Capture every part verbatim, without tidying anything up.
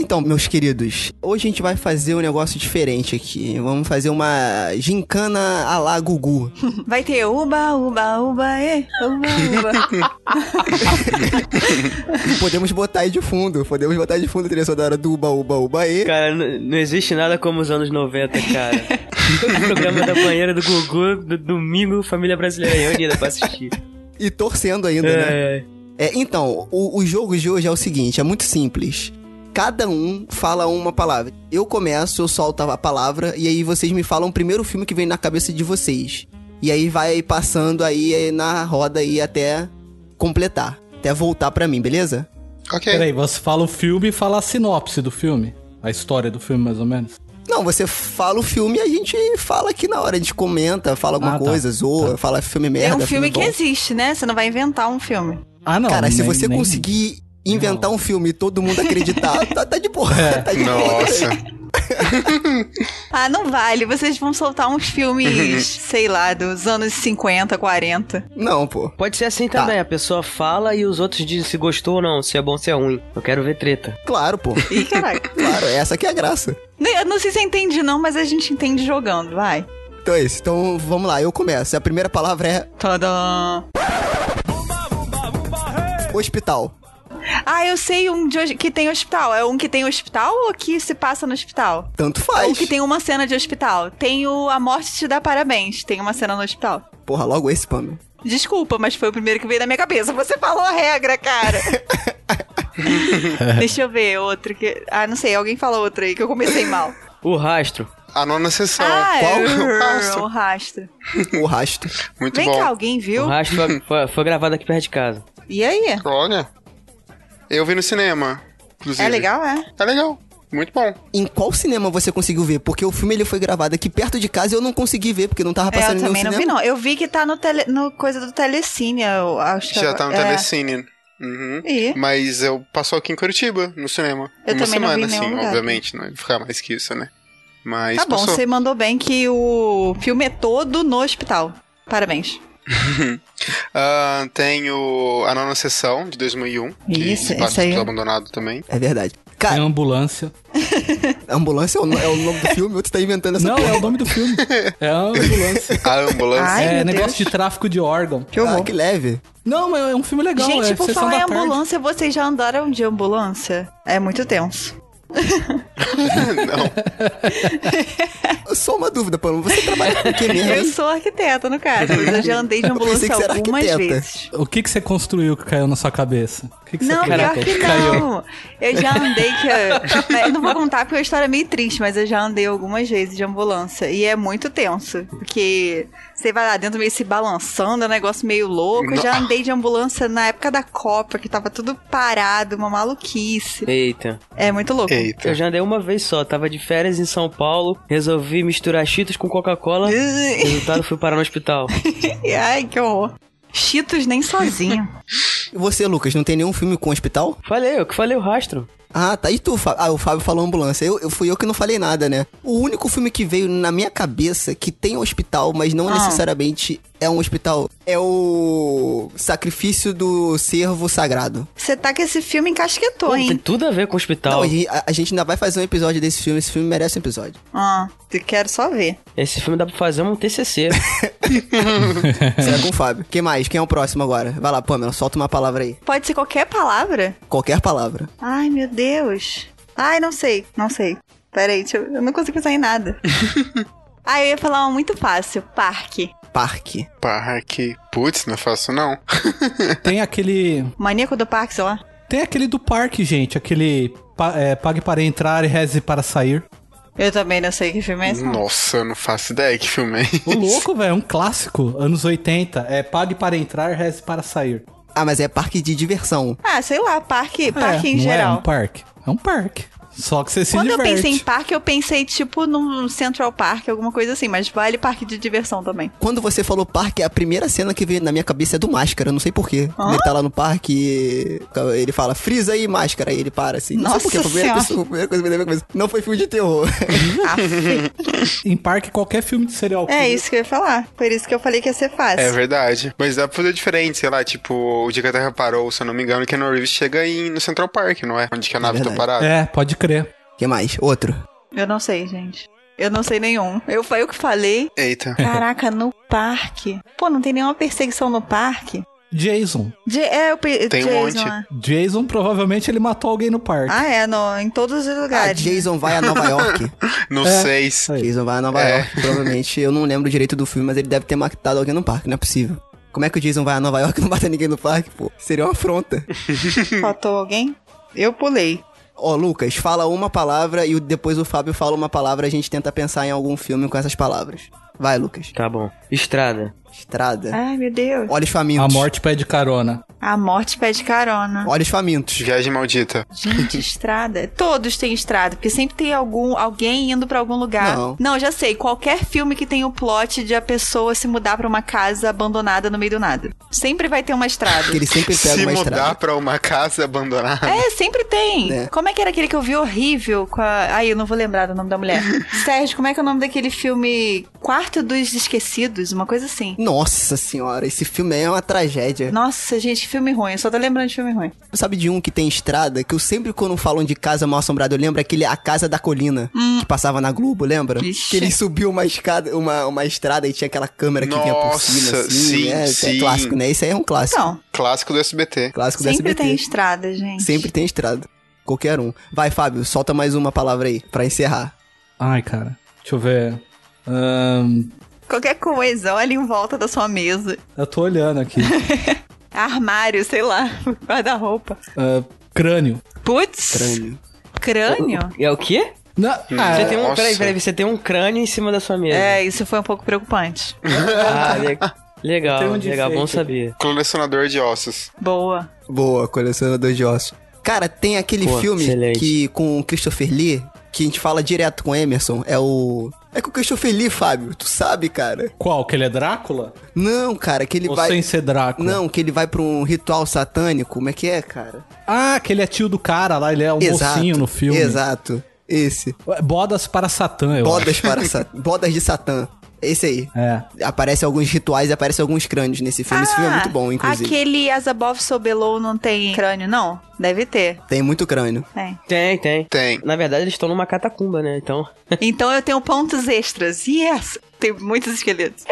Então, meus queridos, hoje a gente vai fazer um negócio diferente aqui. Vamos fazer uma gincana à la Gugu. Vai ter uba, uba, uba, é, uba, uba. Podemos botar aí de fundo. Podemos botar de fundo a trilha sonora do uba, uba, uba, e. Cara, não, não existe nada como os anos noventa, cara. O programa da banheira do Gugu, do domingo, família brasileira reunida pra assistir. E torcendo ainda, é, né? É. É, então, o, o jogo de hoje é o seguinte, é muito simples. Cada um fala uma palavra. Eu começo, eu solto a palavra, e aí vocês me falam o primeiro filme que vem na cabeça de vocês. E aí vai passando aí na roda aí até completar, até voltar pra mim, beleza? Ok. Peraí, você fala o filme e fala a sinopse do filme, a história do filme mais ou menos. Não, você fala o filme e a gente fala aqui na hora, a gente comenta, fala alguma ah, tá, coisa, zoa, tá. Fala filme merda. É um filme, filme que existe, né? Você não vai inventar um filme. Ah, não. Cara, nem, se você nem... conseguir... Inventar não. um filme e todo mundo acreditar, tá, tá de boa. É. Tá de Nossa. Boa. Ah, não vale. Vocês vão soltar uns filmes, sei lá, dos anos cinquenta, quarenta. Não, pô. Pode ser assim também. Tá. A pessoa fala e os outros dizem se gostou ou não, se é bom, se é ruim. Eu quero ver treta. Claro, pô. Ih, caraca. Claro, essa aqui é a graça. Eu não sei se eu entendi não, mas a gente entende jogando, vai. Então é isso. Então vamos lá, eu começo. A primeira palavra é... Tadã. Hospital. Ah, eu sei um de hoje que tem hospital. É um que tem hospital ou que se passa no hospital? Tanto faz. Ou que tem uma cena de hospital. Tem o A Morte Te Dá Parabéns. Tem uma cena no hospital. Porra, logo esse, Pamela. Desculpa, mas foi o primeiro que veio na minha cabeça. Você falou a regra, cara. Deixa eu ver outro que... Ah, não sei. Alguém fala outro aí que eu comecei mal. O Rastro. A nona sessão. Ah, qual? O Rastro. O Rastro. O Rastro. Muito Vem bom. Vem cá, alguém viu? O Rastro foi, foi, foi gravado aqui perto de casa. E aí? Olha... Eu vi no cinema, inclusive. É legal, é? É legal, muito bom. Em qual cinema você conseguiu ver? Porque o filme ele foi gravado aqui perto de casa e eu não consegui ver, porque não tava passando no cinema. Eu também não cinema. vi, não. Eu vi que tá no, tele, no coisa do Telecine, eu acho. Já tá no é. Telecine. Uhum. E? Mas eu passou aqui em Curitiba, no cinema. Eu Uma também semana, não vi assim, lugar. Obviamente, não ia ficar mais que isso, né? Mas tá passou. Bom, você mandou bem que o filme é todo no hospital. Parabéns. uh, tem o A Nona Sessão, de dois mil e um. Isso, que passa tudo abandonado também. É verdade. Cara... Tem Ambulância. Ambulância é o, no, é o nome do filme? Outro tá inventando essa Não, porra. É o nome do filme. É a Ambulância. A Ambulância. Ai, é negócio Deus. de tráfico de órgão. Que horror. Ah, que leve. Não, mas é um filme legal. Gente, é, por falar em ambulância, tarde. Vocês já andaram de ambulância? É muito tenso. Não. Só uma dúvida, Paulo. Você trabalha com o que mesmo? Eu sou arquiteta, no caso. Eu já andei de ambulância algumas arquiteta. vezes. O que, que você construiu que caiu na sua cabeça? O que que não, você pior que não. Eu já andei que eu, eu não vou contar porque a história é meio triste, mas eu já andei algumas vezes de ambulância. E é muito tenso. Porque você vai lá dentro meio se balançando, é um negócio meio louco. Eu já andei de ambulância na época da Copa, que tava tudo parado, uma maluquice. Eita. É muito louco. Eita. Eu já andei uma vez só, tava de férias em São Paulo, resolvi misturar Cheetos com Coca-Cola, resultado fui parar no hospital. Ai, que horror. Cheetos nem sozinho. E você, Lucas, não tem nenhum filme com hospital? Falei, eu que falei o Rastro. Ah, tá. E tu, Fábio? Ah, o Fábio falou ambulância. Eu, eu fui eu que não falei nada, né? O único filme que veio na minha cabeça que tem hospital, mas não ah. necessariamente é um hospital, é o Sacrifício do Servo Sagrado. Você tá com esse filme encasquetou, Pô, hein? Tem tudo a ver com hospital. Não, a, a gente ainda vai fazer um episódio desse filme. Esse filme merece um episódio. Ah, eu quero só ver. Esse filme dá pra fazer um T C C. Será com o Fábio. Quem mais? Quem é o próximo agora? Vai lá, Pamela, solta uma palavra aí. Pode ser qualquer palavra? Qualquer palavra. Ai, meu Deus. Deus. Ai, não sei, não sei. Peraí, deixa eu, eu não consigo pensar em nada. Ah, eu ia falar um muito fácil. Parque. Parque. Parque. Putz, não é fácil não. Tem aquele... Maníaco do Parque, sei lá. Tem aquele do parque, gente. Aquele é, pague para entrar e reze para sair. Eu também não sei que filme é esse. Nossa, eu não faço ideia que filme é esse. O louco, velho. É um clássico. Anos oitenta. É pague para entrar e reze para sair. Ah, mas é parque de diversão. Ah, sei lá, parque, parque é, em não geral. É um parque. É um parque. Só que você se Quando diverte. Eu pensei em parque, eu pensei tipo num Central Park, alguma coisa assim, mas vale parque de diversão também. Quando você falou parque, a primeira cena que veio na minha cabeça é do Máscara, não sei porquê. Ah? Ele tá lá no parque e ele fala, frisa aí, Máscara, aí ele para assim. Nossa, não sei porquê, a primeira, pessoa, a primeira coisa que veio na minha cabeça. Não foi filme de terror. Em parque, qualquer filme de serial killer. É isso que eu ia falar, por isso que eu falei que ia ser fácil. É verdade, mas dá pra fazer diferente, sei lá, tipo, o dia que a Terra parou, se eu não me engano, que a Keanu Reeves chega aí no Central Park, não é? Onde que a nave é tá parada. É, pode crer. crer. Que mais? Outro? Eu não sei, gente. Eu não sei nenhum. Eu, foi eu que falei. Eita. Caraca, no parque. Pô, não tem nenhuma perseguição no parque? Jason. Ja- é, eu pe- tem Jason, um monte. É. Jason, provavelmente, ele matou alguém no parque. Ah, é? No, em todos os lugares. Ah, Jason vai a Nova York. No seis. É. Jason vai a Nova é. York. Provavelmente, eu não lembro direito do filme, mas ele deve ter matado alguém no parque. Não é possível. Como é que o Jason vai a Nova York e não mata ninguém no parque, pô? Seria uma afronta. Faltou alguém? Eu pulei. Ó, oh, Lucas, fala uma palavra e depois o Fábio fala uma palavra e a gente tenta pensar em algum filme com essas palavras. Vai, Lucas. Tá bom. Estrada. Estrada. Ai, meu Deus. Olhos famintos. A morte pede carona. A morte pede carona. Olhos famintos. Viagem maldita. Gente, estrada. Todos têm estrada, porque sempre tem algum, alguém indo pra algum lugar. Não. Não, já sei. Qualquer filme que tem o plot de a pessoa se mudar pra uma casa abandonada no meio do nada. Sempre vai ter uma estrada. Porque ele sempre pega se uma estrada. Se mudar pra uma casa abandonada. É, sempre tem. É. Como é que era aquele que eu vi horrível com a... Ai, eu não vou lembrar do nome da mulher. Sérgio, como é que é o nome daquele filme... Quarto dos Esquecidos, uma coisa assim. Nossa senhora, esse filme é uma tragédia. Nossa, gente, filme ruim. Eu só tô lembrando de filme ruim. Sabe de um que tem estrada, que eu sempre quando falam de casa mal assombrada, eu lembro aquele A Casa da Colina, hum. que passava na Globo, lembra? Ixi. Que ele subiu uma escada, uma, uma estrada e tinha aquela câmera que Nossa, vinha por cima, assim, sim, né? Sim. É clássico, né? Esse aí é um clássico. Então, clássico do S B T. Clássico do S B T. Sempre tem estrada, gente. Sempre tem estrada. Qualquer um. Vai, Fábio, solta mais uma palavra aí, pra encerrar. Ai, cara, deixa eu ver... Um... Qualquer coisa, olha em volta da sua mesa. Eu tô olhando aqui. Armário, sei lá, guarda-roupa. Uh, crânio. Putz. Crânio. Crânio? O, o, é o quê? Não. Ah, você tem um, peraí, peraí, você tem um crânio em cima da sua mesa. É, isso foi um pouco preocupante. Ah, legal, um legal, bom saber. Colecionador de ossos. Boa. Boa, colecionador de ossos. Cara, tem aquele Pô, filme excelente. que com o Christopher Lee, que a gente fala direto com o Emerson, é o... É que o Christopher Lee, Fábio, tu sabe, cara. Qual? Que ele é Drácula? Não, cara, que ele Ou vai... sem ser Drácula? Não, que ele vai pra um ritual satânico, como é que é, cara? Ah, que ele é tio do cara lá, ele é um exato, mocinho no filme. Exato, esse. Bodas para Satã, eu Bodas acho. Para Sa... Bodas de Satã. Esse aí. É. Aparecem alguns rituais e aparecem alguns crânios nesse filme. Ah, esse filme é muito bom, inclusive. Aquele As Above So Below não tem crânio, não? Deve ter. Tem muito crânio. Tem. Tem, tem. Tem. Na verdade, eles estão numa catacumba, né? Então... Então eu tenho pontos extras. Yes! Tem muitos esqueletos.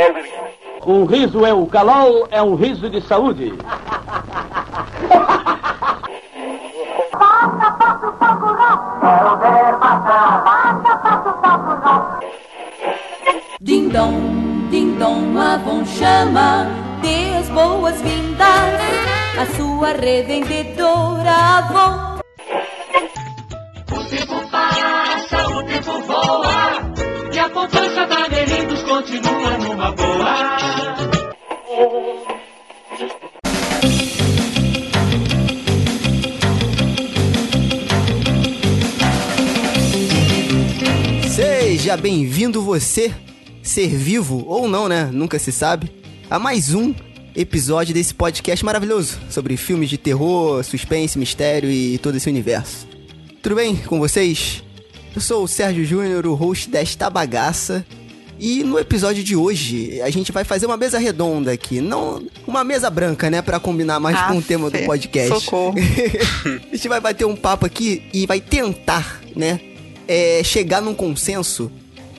Um riso é o calol, é um riso de saúde. Passa, passa o fogo, não! Quero ver passar. Passa, passa o fogo, não! Ding dong, ding dong, Avon chama, dê as boas-vindas a sua revendedora Avon. O tempo passa, o tempo voa, e a poupança da Merlindos continua numa boa. Seja bem-vindo você, ser vivo ou não, né? Nunca se sabe. A mais um episódio desse podcast maravilhoso sobre filmes de terror, suspense, mistério e todo esse universo. Tudo bem com vocês? Eu sou o Sérgio Júnior, o host desta bagaça. E no episódio de hoje, a gente vai fazer uma mesa redonda aqui. Não uma mesa branca, né? Pra combinar mais ah, com o tema do podcast. Socorro. A gente vai bater um papo aqui e vai tentar, né? É, chegar num consenso...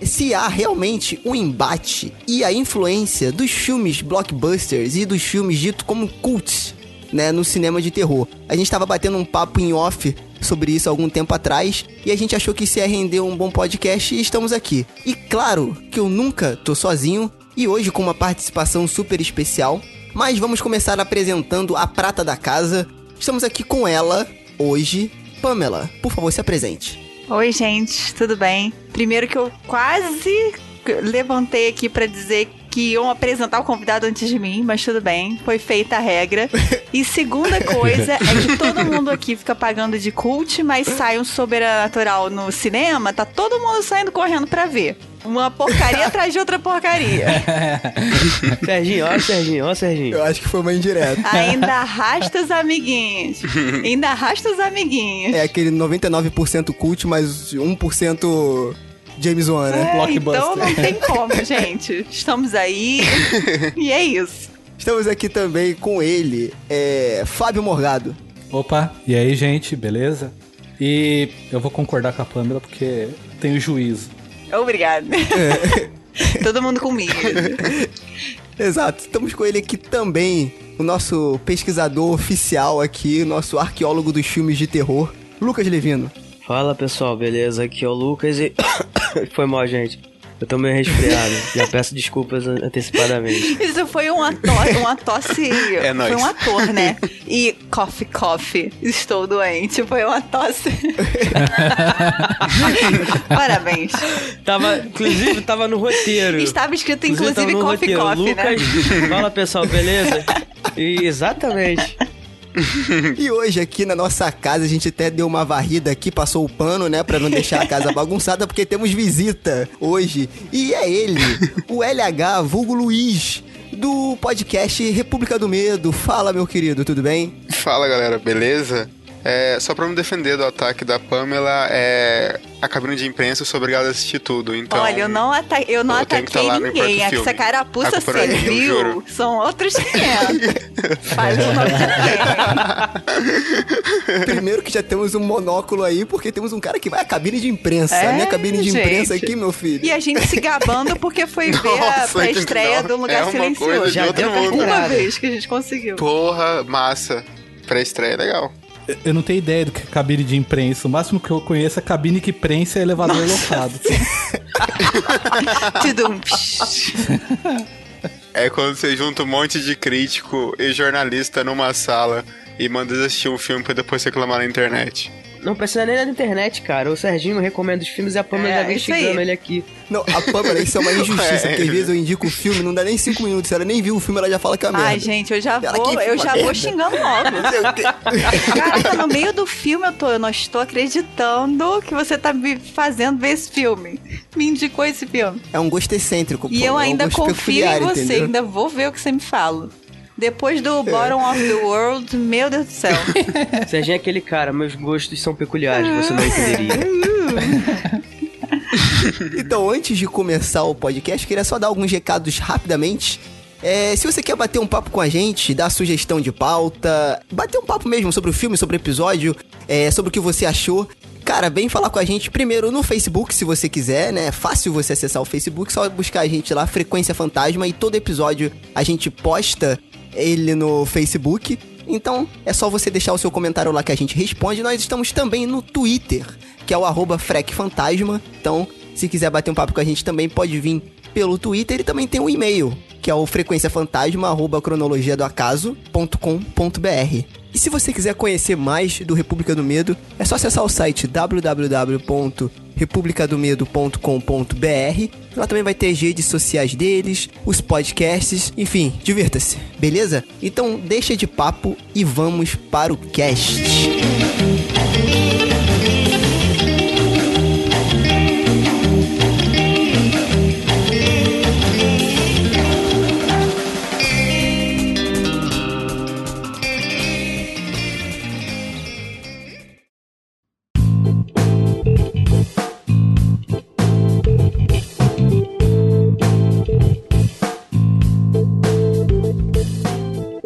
se há realmente um embate e a influência dos filmes blockbusters e dos filmes ditos como cults, né, no cinema de terror. A gente estava batendo um papo em off sobre isso há algum tempo atrás e a gente achou que isso ia render um bom podcast e estamos aqui. E claro que eu nunca tô sozinho e hoje com uma participação super especial, mas vamos começar apresentando a prata da casa. Estamos aqui com ela hoje, Pamela. Por favor, se apresente. Oi, gente, tudo bem? Primeiro que eu quase levantei aqui pra dizer que iam apresentar o convidado antes de mim, mas tudo bem, foi feita a regra. E segunda coisa é que todo mundo aqui fica pagando de cult, mas sai um sobrenatural no cinema, tá todo mundo saindo correndo pra ver. Uma porcaria atrás de outra porcaria. Serginho, ó, Serginho, ó, Serginho. Eu acho que foi uma indireta. Ainda arrasta os amiguinhos. Ainda arrasta os amiguinhos. É aquele noventa e nove por cento cult, mas um por cento James Wan, né? É, Blockbuster. Então não tem como, gente. Estamos aí e é isso. Estamos aqui também com ele, é Fábio Morgado. Opa, e aí, gente, beleza? E eu vou concordar com a Pamela porque tenho juízo. Obrigada. É. Todo mundo comigo. Exato. Estamos com ele aqui também, o nosso pesquisador oficial aqui, nosso arqueólogo dos filmes de terror, Lucas Levino. Fala, pessoal, beleza? Aqui é o Lucas e... Foi mal, gente. Eu tô meio resfriado. Já peço desculpas antecipadamente. Isso foi uma tosse... Uma tosse... É nóis. Foi um ator, né? E coffee, coffee. Estou doente. Foi uma tosse... Parabéns. Tava, inclusive, tava no roteiro. Estava escrito, inclusive, inclusive coffee, roteiro. Coffee, Lucas, né? Fala, pessoal, beleza? E, exatamente. E hoje aqui na nossa casa, a gente até deu uma varrida aqui, passou o pano, né, pra não deixar a casa bagunçada, porque temos visita hoje. E é ele, o L H, vulgo Luiz, do podcast República do Medo. Fala, meu querido, tudo bem? Fala, galera, beleza? É, só pra me defender do ataque da Pamela, é, a cabine de imprensa eu sou obrigado a assistir tudo, então... Olha, eu não, ata- eu não eu ataquei tá ninguém, essa carapuça serviu, são outros quinhentos. Faz o nome de quem. Primeiro que já temos um monóculo aí, porque temos um cara que vai à cabine de imprensa, é, a minha cabine de gente. Imprensa aqui, meu filho. E a gente se gabando porque foi ver Nossa, a, a estreia não, do Um Lugar é Silencioso. Já deu uma vez que a gente conseguiu. Porra, massa, pré-estreia é legal. Eu não tenho ideia do que é cabine de imprensa. O máximo que eu conheço é cabine que prensa e elevador lotado. É quando você junta um monte de crítico e jornalista numa sala e manda eles assistir um filme pra depois reclamar na internet. Não precisa nem na internet, cara. O Serginho recomenda os filmes e a Pamela é, já vem xingando ele aqui. Não, a Pamela, isso é uma injustiça. É, porque às vezes eu indico o filme, não dá nem cinco minutos. Se ela nem viu o filme, ela já fala que é a merda. Ai, gente, eu já ela vou, eu já merda. Vou xingando logo. Caraca, no meio do filme eu, tô, eu não estou acreditando que você tá me fazendo ver esse filme. Me indicou esse filme. É um gosto excêntrico. E Pamela, eu ainda é um confio em você, entendeu? Ainda vou ver o que você me fala. Depois do Bottom é. of the World, meu Deus do céu. Serginho é aquele cara, meus gostos são peculiares, você não entenderia. Então, antes de começar o podcast, queria só dar alguns recados rapidamente. É, se você quer bater um papo com a gente, dar sugestão de pauta, bater um papo mesmo sobre o filme, sobre o episódio, é, sobre o que você achou... Cara, vem falar com a gente primeiro no Facebook, se você quiser, né? É fácil você acessar o Facebook, só buscar a gente lá, Frequência Fantasma, e todo episódio a gente posta ele no Facebook. Então, é só você deixar o seu comentário lá que a gente responde. Nós estamos também no Twitter, que é o arroba FrecFantasma. Então, se quiser bater um papo com a gente também, pode vir pelo Twitter. E também tem um e-mail, que é o frequenciafantasma, arroba cronologia do acaso ponto com ponto b r. E se você quiser conhecer mais do República do Medo, é só acessar o site w w w ponto república do medo ponto com ponto b r. Lá também vai ter as redes sociais deles, os podcasts, enfim, divirta-se, beleza? Então deixa de papo e vamos para o cast.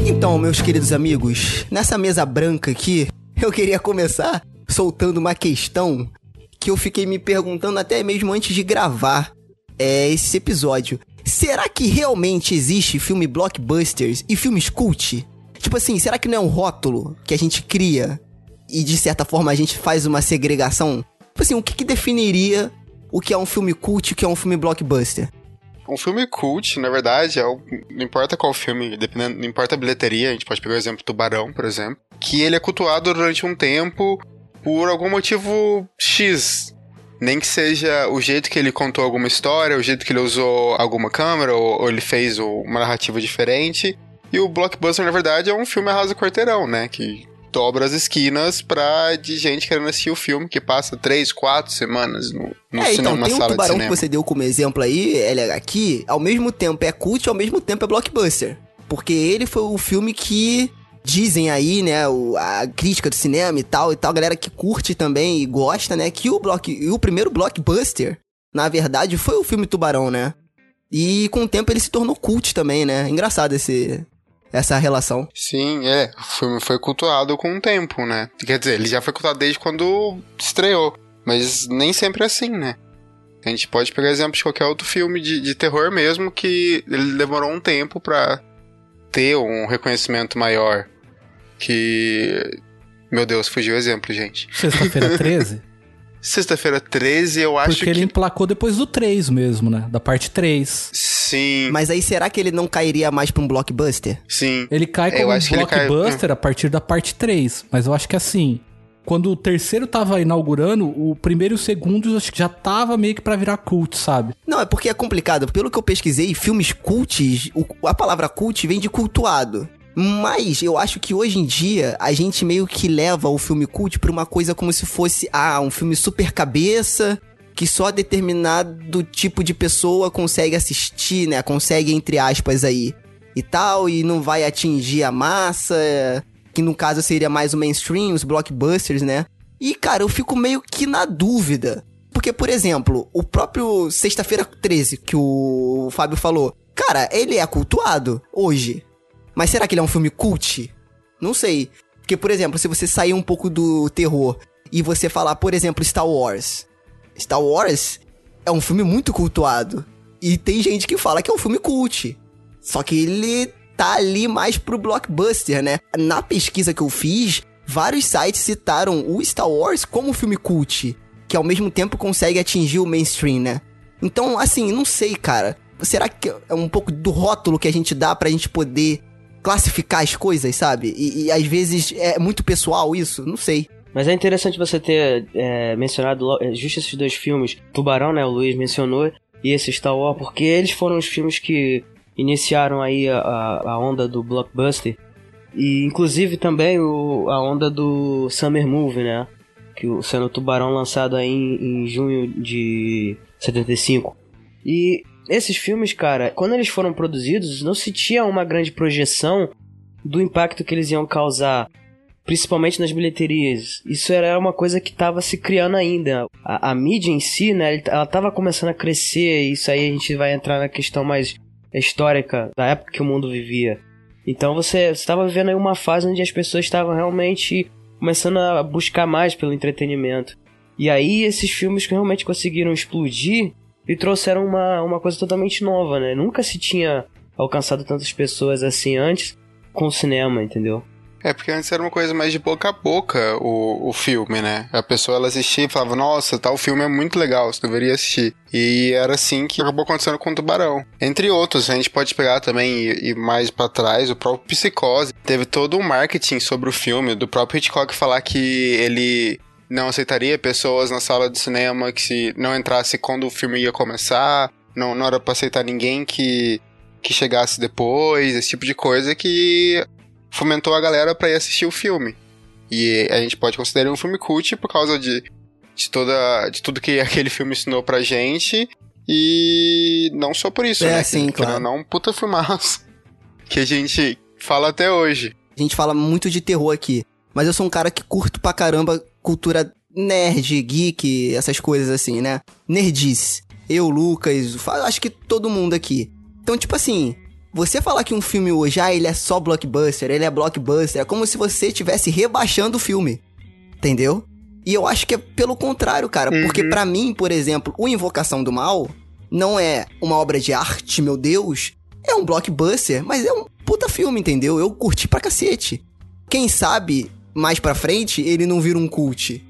Então, meus queridos amigos, nessa mesa branca aqui, eu queria começar soltando uma questão que eu fiquei me perguntando até mesmo antes de gravar é, esse episódio. Será que realmente existe filme blockbusters e filmes cult? Tipo assim, será que não é um rótulo que a gente cria e de certa forma a gente faz uma segregação? Tipo assim, o que, que definiria o que é um filme cult e o que é um filme blockbuster? Um filme cult, na verdade, é o, não importa qual filme, dependendo, não importa a bilheteria, a gente pode pegar o exemplo do Tubarão, por exemplo, que ele é cultuado durante um tempo por algum motivo X. Nem que seja o jeito que ele contou alguma história, o jeito que ele usou alguma câmera, ou, ou ele fez uma narrativa diferente. E o blockbuster, na verdade, é um filme arrasa quarteirão, né? Que dobra as esquinas pra de gente querendo assistir o filme, que passa três, quatro semanas no, no é, cinema, então, na sala de cinema. É, então, tem o Tubarão que você deu como exemplo aí, L H, aqui, ao mesmo tempo é cult, ao mesmo tempo é blockbuster. Porque ele foi o filme que dizem aí, né, o, a crítica do cinema e tal, e tal, a galera que curte também e gosta, né, que o, block, o primeiro blockbuster, na verdade, foi o filme Tubarão, né? E com o tempo ele se tornou cult também, né? Engraçado esse... essa relação. Sim, é. O filme foi cultuado com o tempo, né? Quer dizer, ele já foi cultuado desde quando estreou. Mas nem sempre é assim, né? A gente pode pegar exemplo de qualquer outro filme de, de terror mesmo, que ele demorou um tempo pra ter um reconhecimento maior. Que... Meu Deus, fugiu o exemplo, gente. Sexta-feira treze? Sexta-feira treze, eu acho que... Porque ele que... emplacou depois do três mesmo, né? Da parte três. Sim. Mas aí será que ele não cairia mais pra um blockbuster? Sim. Ele cai como um blockbuster cai... a partir da parte três. Mas eu acho que assim... Quando o terceiro tava inaugurando, o primeiro e o segundo acho que já tava meio que pra virar cult, sabe? Não, é porque é complicado. Pelo que eu pesquisei, filmes cults... A palavra cult vem de cultuado. Mas eu acho que hoje em dia a gente meio que leva o filme cult pra uma coisa como se fosse, ah, um filme super cabeça, que só determinado tipo de pessoa consegue assistir, né? Consegue, entre aspas, aí e tal, e não vai atingir a massa, que no caso seria mais o mainstream, os blockbusters, né? E, cara, eu fico meio que na dúvida. Porque, por exemplo, o próprio Sexta-feira treze, que o Fábio falou, cara, ele é cultuado hoje. Mas será que ele é um filme cult? Não sei. Porque, por exemplo, se você sair um pouco do terror e você falar, por exemplo, Star Wars. Star Wars é um filme muito cultuado. E tem gente que fala que é um filme cult. Só que ele tá ali mais pro blockbuster, né? Na pesquisa que eu fiz, vários sites citaram o Star Wars como filme cult, que ao mesmo tempo consegue atingir o mainstream, né? Então, assim, não sei, cara. Será que é um pouco do rótulo que a gente dá pra gente poder classificar as coisas, sabe? E, e às vezes é muito pessoal isso, não sei. Mas é interessante você ter é, mencionado justo esses dois filmes, Tubarão, né, o Luiz mencionou, e esse Star Wars, porque eles foram os filmes que iniciaram aí a, a onda do blockbuster, e inclusive também o, a onda do Summer Movie, né, que sendo o Tubarão lançado aí em, em junho de setenta e cinco. E... esses filmes, cara, quando eles foram produzidos, não se tinha uma grande projeção do impacto que eles iam causar, principalmente nas bilheterias. Isso era uma coisa que estava se criando ainda. A, a mídia em si, né, ela estava começando a crescer, e isso aí a gente vai entrar na questão mais histórica da época que o mundo vivia. Então você estava vivendo aí uma fase onde as pessoas estavam realmente começando a buscar mais pelo entretenimento. E aí esses filmes que realmente conseguiram explodir e trouxeram uma, uma coisa totalmente nova, né? Nunca se tinha alcançado tantas pessoas assim antes com o cinema, entendeu? É, porque antes era uma coisa mais de boca a boca o, o filme, né? A pessoa, ela assistia e falava, nossa, tal filme é muito legal, você deveria assistir. E era assim que acabou acontecendo com o Tubarão. Entre outros, a gente pode pegar também e, e mais pra trás, o próprio Psicose. Teve todo um marketing sobre o filme, do próprio Hitchcock falar que ele... não aceitaria pessoas na sala de cinema que se não entrasse quando o filme ia começar, não, não era pra aceitar ninguém que, que chegasse depois, esse tipo de coisa que fomentou a galera pra ir assistir o filme. E a gente pode considerar um filme cult por causa de, de, toda, de tudo que aquele filme ensinou pra gente, e não só por isso, é, né? É, sim, claro. Não, não, puta filmaço que a gente fala até hoje. A gente fala muito de terror aqui, mas eu sou um cara que curto pra caramba cultura nerd, geek, essas coisas assim, né? Nerdice. Eu, Lucas, acho que todo mundo aqui. Então, tipo assim, você falar que um filme hoje, ah, ele é só blockbuster, ele é blockbuster, é como se você estivesse rebaixando o filme, entendeu? E eu acho que é pelo contrário, cara, uhum. Porque pra mim, por exemplo, o Invocação do Mal não é uma obra de arte, meu Deus, é um blockbuster, mas é um puta filme, entendeu? Eu curti pra cacete. Quem sabe... mais pra frente, ele não vira um cult,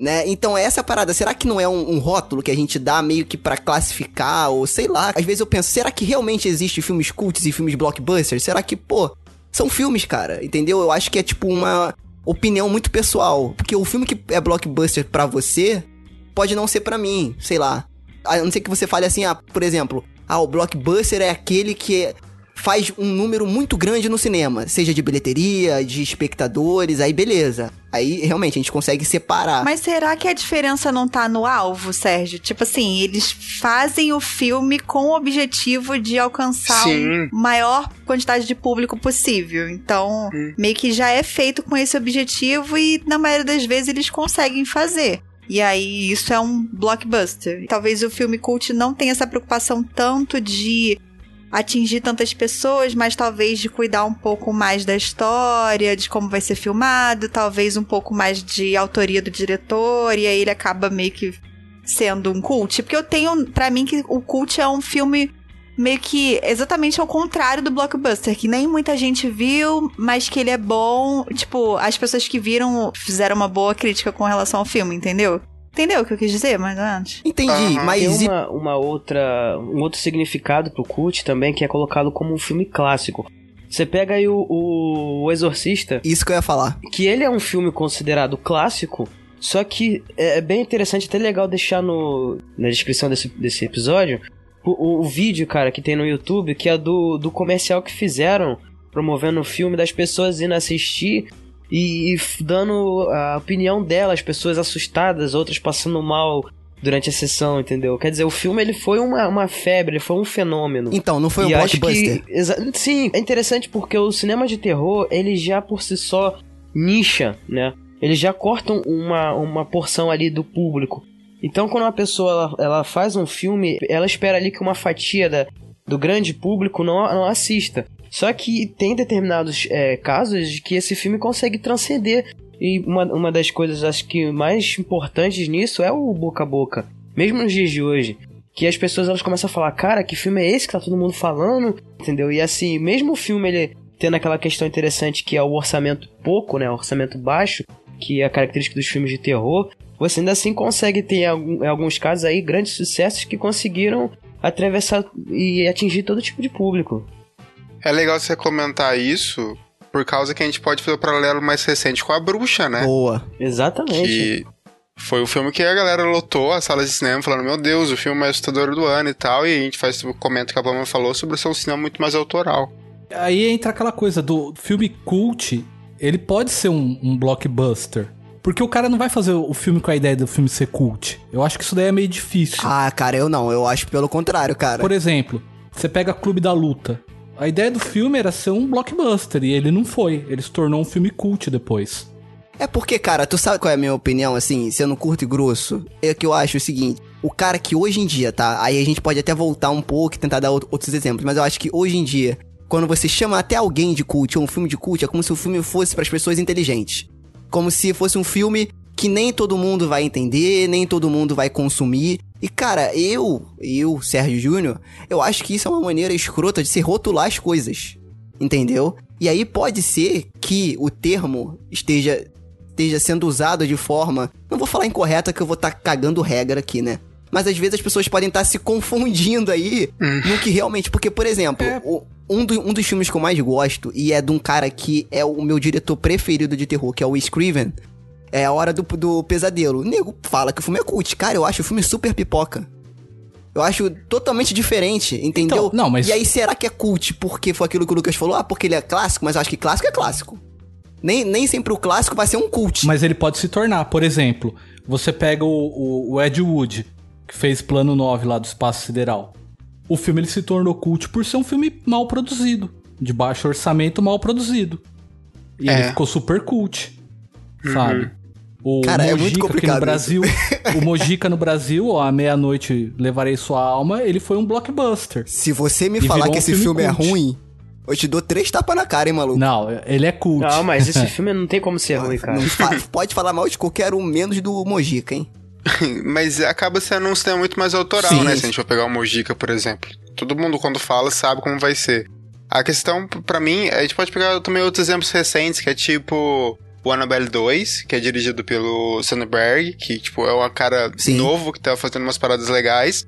né? Então é essa parada. Será que não é um, um rótulo que a gente dá meio que pra classificar, ou sei lá? Às vezes eu penso, será que realmente existem filmes cults e filmes blockbusters? Será que, pô, são filmes, cara, entendeu? Eu acho que é tipo uma opinião muito pessoal, porque o filme que é blockbuster pra você pode não ser pra mim, sei lá. A não ser que você fale assim, ah, por exemplo, ah, o blockbuster é aquele que... é... faz um número muito grande no cinema, seja de bilheteria, de espectadores, aí beleza. Aí, realmente, a gente consegue separar. Mas será que a diferença não tá no alvo, Sérgio? Tipo assim, eles fazem o filme com o objetivo de alcançar a maior quantidade de público possível. Então, hum. meio que já é feito com esse objetivo e, na maioria das vezes, eles conseguem fazer. E aí, isso é um blockbuster. Talvez o filme cult não tenha essa preocupação tanto de... atingir tantas pessoas, mas talvez de cuidar um pouco mais da história, de como vai ser filmado, talvez um pouco mais de autoria do diretor, e aí ele acaba meio que sendo um cult. Porque eu tenho, pra mim, que o cult é um filme meio que exatamente ao contrário do blockbuster, que nem muita gente viu, mas que ele é bom, tipo, as pessoas que viram fizeram uma boa crítica com relação ao filme, entendeu? Entendeu o que eu quis dizer, mais ou menos? Entendi, uhum. Mas... Tem uma, uma outra, um outro significado pro cult também, que é colocado como um filme clássico. Você pega aí o, o, o Exorcista... Isso que eu ia falar. Que ele é um filme considerado clássico, só que é bem interessante, até legal deixar no, na descrição desse, desse episódio, o, o, o vídeo, cara, que tem no YouTube, que é do, do comercial que fizeram, promovendo o filme, das pessoas indo assistir... E, e dando a opinião delas, pessoas assustadas, outras passando mal durante a sessão, entendeu? Quer dizer, o filme ele foi uma, uma febre, ele foi um fenômeno. Então, não foi um blockbuster. Sim, é interessante porque o cinema de terror, ele já por si só nicha, né? Ele já corta uma, uma porção ali do público. Então, quando uma pessoa ela, ela faz um filme, ela espera ali que uma fatia da, do grande público não, não assista. Só que tem determinados é, casos de que esse filme consegue transcender. E uma, uma das coisas, acho que mais importantes nisso é o boca a boca. Mesmo nos dias de hoje, que as pessoas elas começam a falar, cara, que filme é esse que tá todo mundo falando? Entendeu? E assim, mesmo o filme ele tendo aquela questão interessante que é o orçamento pouco, né? O orçamento baixo, que é a característica dos filmes de terror, você ainda assim consegue ter, em alguns casos aí, grandes sucessos que conseguiram atravessar e atingir todo tipo de público. É legal você comentar isso, por causa que a gente pode fazer o paralelo mais recente com A Bruxa, né? Boa, exatamente. Que foi o filme que a galera lotou as salas de cinema, falando, meu Deus, o filme mais assustador do ano e tal, e a gente faz o comento que a Pamela falou sobre ser um cinema muito mais autoral. Aí entra aquela coisa do filme cult, ele pode ser um, um blockbuster, porque o cara não vai fazer o filme com a ideia do filme ser cult. Eu acho que isso daí é meio difícil. Ah, cara, eu não, eu acho pelo contrário, cara. Por exemplo, você pega Clube da Luta. A ideia do filme era ser um blockbuster, e ele não foi. Ele se tornou um filme cult depois. É porque, cara, tu sabe qual é a minha opinião, assim, sendo curto e grosso? É que eu acho o seguinte, o cara que hoje em dia, tá? Aí a gente pode até voltar um pouco e tentar dar outros exemplos, mas eu acho que hoje em dia, quando você chama até alguém de cult ou um filme de cult, é como se o filme fosse pras pessoas inteligentes. Como se fosse um filme que nem todo mundo vai entender, nem todo mundo vai consumir. E, cara, eu, eu, Sérgio Júnior, eu acho que isso é uma maneira escrota de se rotular as coisas, entendeu? E aí pode ser que o termo esteja, esteja sendo usado de forma... Não vou falar incorreta, que eu vou estar tá cagando regra aqui, né? Mas às vezes as pessoas podem estar tá se confundindo aí no que realmente... Porque, por exemplo, é. um, do, um dos filmes que eu mais gosto, e é de um cara que é o meu diretor preferido de terror, que é o Wes Craven... É a hora do, do pesadelo. O nego fala que o filme é cult. Cara, eu acho o filme super pipoca. Eu acho totalmente diferente, entendeu? Então, não, mas... E aí, será que é cult porque foi aquilo que o Lucas falou? Ah, porque ele é clássico, mas eu acho que clássico é clássico. Nem, nem sempre o clássico vai ser um cult. Mas ele pode se tornar. Por exemplo, você pega o, o, o Ed Wood, que fez Plano nove lá do Espaço Sideral. O filme ele se tornou cult por ser um filme mal produzido. De baixo orçamento, mal produzido. E é. ele ficou super cult, sabe? Uhum. O cara, Mojica, é muito complicado aqui no Brasil, o Mojica no Brasil, A Meia-Noite Levarei Sua Alma, ele foi um blockbuster. Se você me falar que esse filme, filme é ruim, eu te dou três tapas na cara, hein, maluco? Não, ele é cult. Não, mas esse filme não tem como ser ruim, cara. Não, fa- pode falar mal de qualquer um, menos do Mojica, hein? Mas acaba sendo um cinema muito mais autoral, sim, né? Se a gente for pegar o Mojica, por exemplo. Todo mundo, quando fala, sabe como vai ser. A questão, pra mim, a gente pode pegar também outros exemplos recentes, que é tipo... O Annabelle dois, que é dirigido pelo Sandberg, que, tipo, é um cara Sim. novo que tá fazendo umas paradas legais.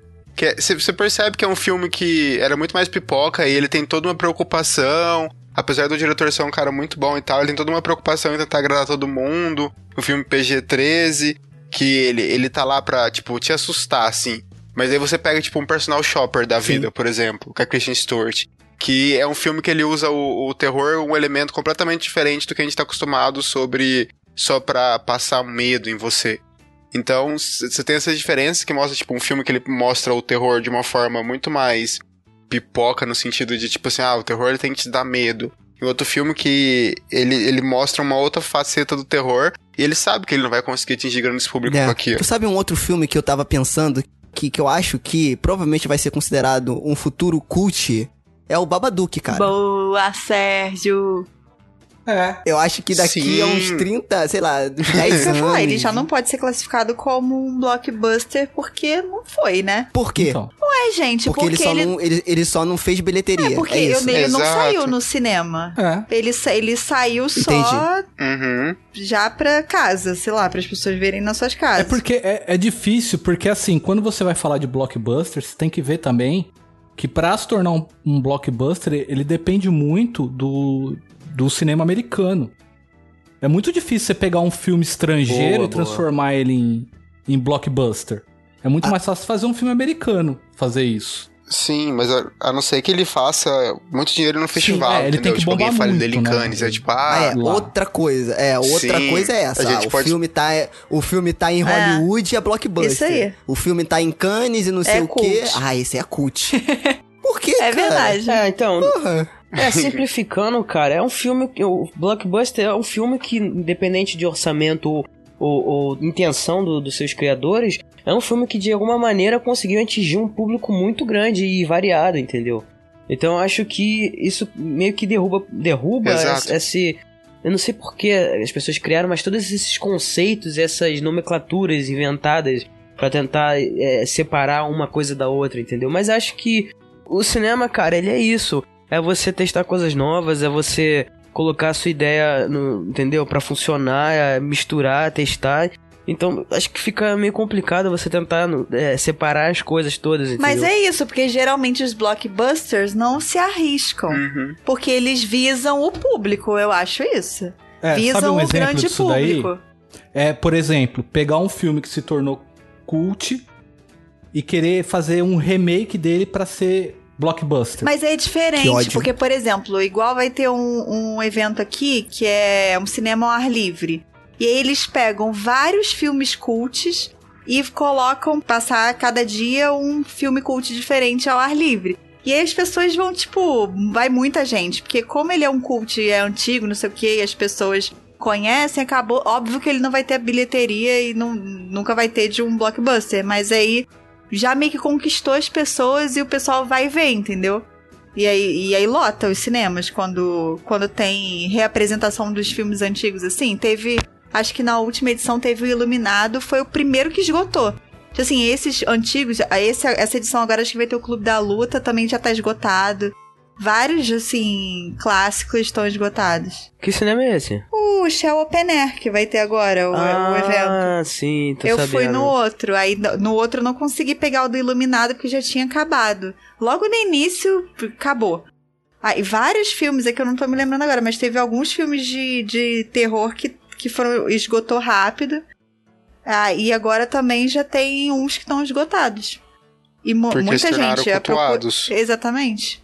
Você é, percebe que é um filme que era muito mais pipoca e ele tem toda uma preocupação. Apesar do diretor ser um cara muito bom e tal, ele tem toda uma preocupação em tentar agradar todo mundo. O filme P G treze, que ele, ele tá lá pra, tipo, te assustar, assim. Mas aí você pega, tipo, um personal shopper da vida, Sim. por exemplo, com a Kristen Stewart. Que é um filme que ele usa o, o terror, um elemento completamente diferente do que a gente tá acostumado sobre... Só pra passar medo em você. Então, você tem essa diferença que mostra, tipo, um filme que ele mostra o terror de uma forma muito mais pipoca, no sentido de, tipo assim, ah, o terror ele tem que te dar medo. E outro filme que ele, ele mostra uma outra faceta do terror e ele sabe que ele não vai conseguir atingir grandes públicos é. com aquilo. Tu sabe um outro filme que eu tava pensando, que, que eu acho que provavelmente vai ser considerado um futuro cult... é o Babadook, cara. Boa, Sérgio! É. Eu acho que daqui Sim. a uns trinta, sei lá, dez anos... Falar, ele já não pode ser classificado como um blockbuster porque não foi, né? Por quê? Então. Não é, gente, porque... Porque ele só, ele... Não, ele, ele só não fez bilheteria, é, porque é isso. ele Exato. não saiu no cinema. É. Ele, ele saiu só uhum. já pra casa, sei lá, pras pessoas verem nas suas casas. É porque é, é difícil, porque assim, quando você vai falar de blockbuster, você tem que ver também que pra se tornar um, um blockbuster, ele depende muito do... do cinema americano. É muito difícil você pegar um filme estrangeiro boa, e transformar boa. ele em, em blockbuster. É muito ah. mais fácil fazer um filme americano, fazer isso. Sim, mas a, a não ser que ele faça muito dinheiro no festival, Sim, é, ele entendeu? Tem que tipo, bombar alguém fala muito, dele em Cannes, né? é tipo, ah... É, outra coisa, é, outra Sim, coisa é essa. A gente ah, pode... o, filme tá, o filme tá em Hollywood é. e é blockbuster. Isso aí. O filme tá em Cannes e não é sei cult. o quê. Ah, esse é cult. Por quê, é cara? É verdade. É, então... Porra. É, simplificando, cara, é um filme... O blockbuster é um filme que, independente de orçamento ou, ou, ou intenção do, dos seus criadores, é um filme que, de alguma maneira, conseguiu atingir um público muito grande e variado, entendeu? Então, eu acho que isso meio que derruba... Derruba esse, esse... Eu não sei por que as pessoas criaram, mas todos esses conceitos, essas nomenclaturas inventadas pra tentar é, separar uma coisa da outra, entendeu? Mas acho que o cinema, cara, ele é isso... É você testar coisas novas, é você colocar a sua ideia, no, entendeu? Pra funcionar, é misturar, testar. Então, acho que fica meio complicado você tentar é, separar as coisas todas, entendeu? Mas é isso, porque geralmente os blockbusters não se arriscam. Uhum. Porque eles visam o público, eu acho isso. É, visam um o grande público. Daí? É, por exemplo, pegar um filme que se tornou cult e querer fazer um remake dele pra ser... blockbuster. Mas é diferente, porque, por exemplo, igual vai ter um, um evento aqui que é um cinema ao ar livre. E aí eles pegam vários filmes cults e colocam, passar cada dia um filme cult diferente ao ar livre. E aí as pessoas vão, tipo, vai muita gente, porque como ele é um cult, é antigo, não sei o que, e as pessoas conhecem, acabou, óbvio que ele não vai ter a bilheteria e não, nunca vai ter de um blockbuster, mas aí... já meio que conquistou as pessoas e o pessoal vai ver, entendeu? E aí, e aí lota os cinemas quando, quando tem reapresentação dos filmes antigos, assim. Teve, acho que na última edição teve o Iluminado, foi o primeiro que esgotou. Então, assim, esses antigos, esse, essa edição agora acho que vai ter o Clube da Luta, também já tá esgotado. Vários, assim, clássicos estão esgotados. Que cinema é esse? O Shell Open Air, que vai ter agora o, ah, o evento. Ah, sim, tô Eu sabendo. Eu fui no outro, aí no outro eu não consegui pegar o do Iluminado, porque já tinha acabado. Logo no início, acabou. Ah, e vários filmes, é que eu não tô me lembrando agora, mas teve alguns filmes de, de terror que, que foram, esgotou rápido. Ah, e agora também já tem uns que estão esgotados. E mo- muita gente... Porque é procura... Exatamente.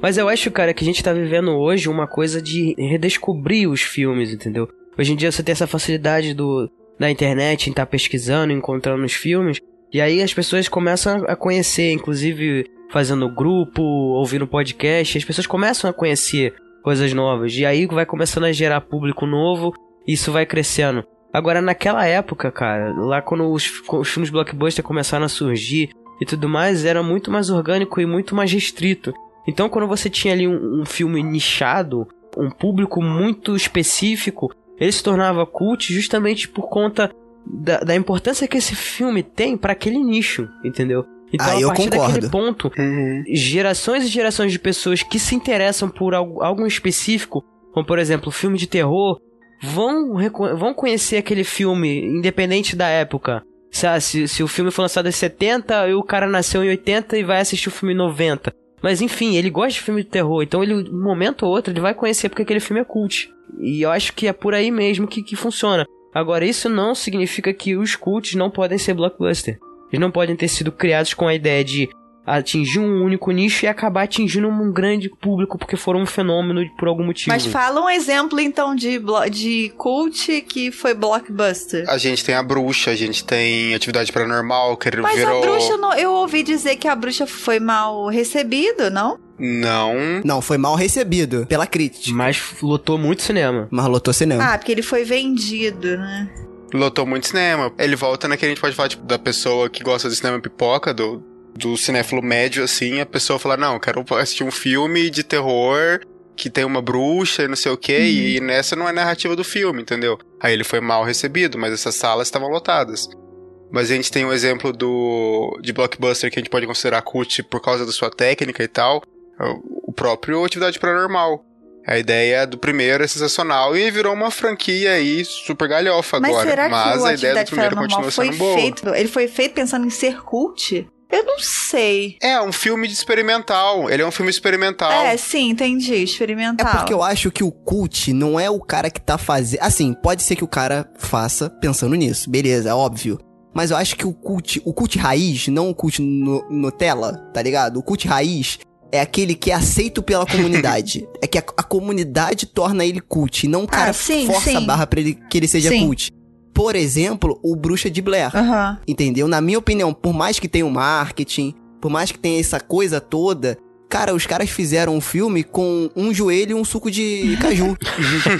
Mas eu acho, cara, que a gente tá vivendo hoje uma coisa de redescobrir os filmes, entendeu? Hoje em dia você tem essa facilidade do, da internet em estar tá pesquisando, encontrando os filmes, e aí as pessoas começam a conhecer, inclusive fazendo grupo, ouvindo podcast, as pessoas começam a conhecer coisas novas, e aí vai começando a gerar público novo, e isso vai crescendo. Agora, naquela época, cara, lá quando os, os filmes blockbuster começaram a surgir e tudo mais, era muito mais orgânico e muito mais restrito. Então, quando você tinha ali um, um filme nichado, um público muito específico, ele se tornava cult justamente por conta da, da importância que esse filme tem para aquele nicho, entendeu? Então, ah, a partir daquele ponto, uhum. gerações e gerações de pessoas que se interessam por algo, algo específico, como, por exemplo, filme de terror, vão, reco- vão conhecer aquele filme, independente da época. Sabe, se, se o filme foi lançado em setenta, e o cara nasceu em oitenta e vai assistir o filme em noventa. Mas, enfim, ele gosta de filme de terror, então, ele, um momento ou outro, ele vai conhecer porque aquele filme é cult. E eu acho que é por aí mesmo que, que funciona. Agora, isso não significa que os cults não podem ser blockbuster. Eles não podem ter sido criados com a ideia de atingir um único nicho e acabar atingindo um grande público porque foram um fenômeno por algum motivo. Mas fala um exemplo, então, de, blo- de cult que foi blockbuster. A gente tem a Bruxa, a gente tem Atividade Paranormal, que Mas virou... a Bruxa, não, eu ouvi dizer que a Bruxa foi mal recebida, não? Não. Não, foi mal recebido pela crítica. Mas lotou muito cinema. Mas lotou cinema. Ah, porque ele foi vendido, né? Lotou muito cinema. Ele volta naquele, a gente pode falar, tipo, da pessoa que gosta de cinema pipoca, do, do cinéfilo médio, assim, a pessoa fala, não, quero assistir um filme de terror que tem uma bruxa e não sei o quê, hum. e, e nessa não é narrativa do filme, entendeu? Aí ele foi mal recebido, mas essas salas estavam lotadas. Mas a gente tem um exemplo do, de blockbuster que a gente pode considerar cult por causa da sua técnica e tal, o próprio Atividade Paranormal. A ideia do primeiro é sensacional e virou uma franquia aí super galhofa mas agora. Será que mas a ideia do primeiro continua sendo boa. Feito, ele foi feito pensando em ser cult? Eu não sei. É, um filme de experimental. Ele é um filme experimental. É, sim, entendi. Experimental. É porque eu acho que o cult não é o cara que tá fazendo... Assim, pode ser que o cara faça pensando nisso. Beleza, óbvio. Mas eu acho que o cult... O cult raiz, não o cult no, Nutella, tá ligado? O cult raiz... É aquele que é aceito pela comunidade. É que a, a comunidade torna ele cult. E não o cara ah, sim, força sim. a barra pra ele, que ele seja sim. cult. Por exemplo, o Bruxa de Blair. Uhum. Entendeu? Na minha opinião, por mais que tenha o marketing, por mais que tenha essa coisa toda... Cara, os caras fizeram um filme com um joelho e um suco de caju,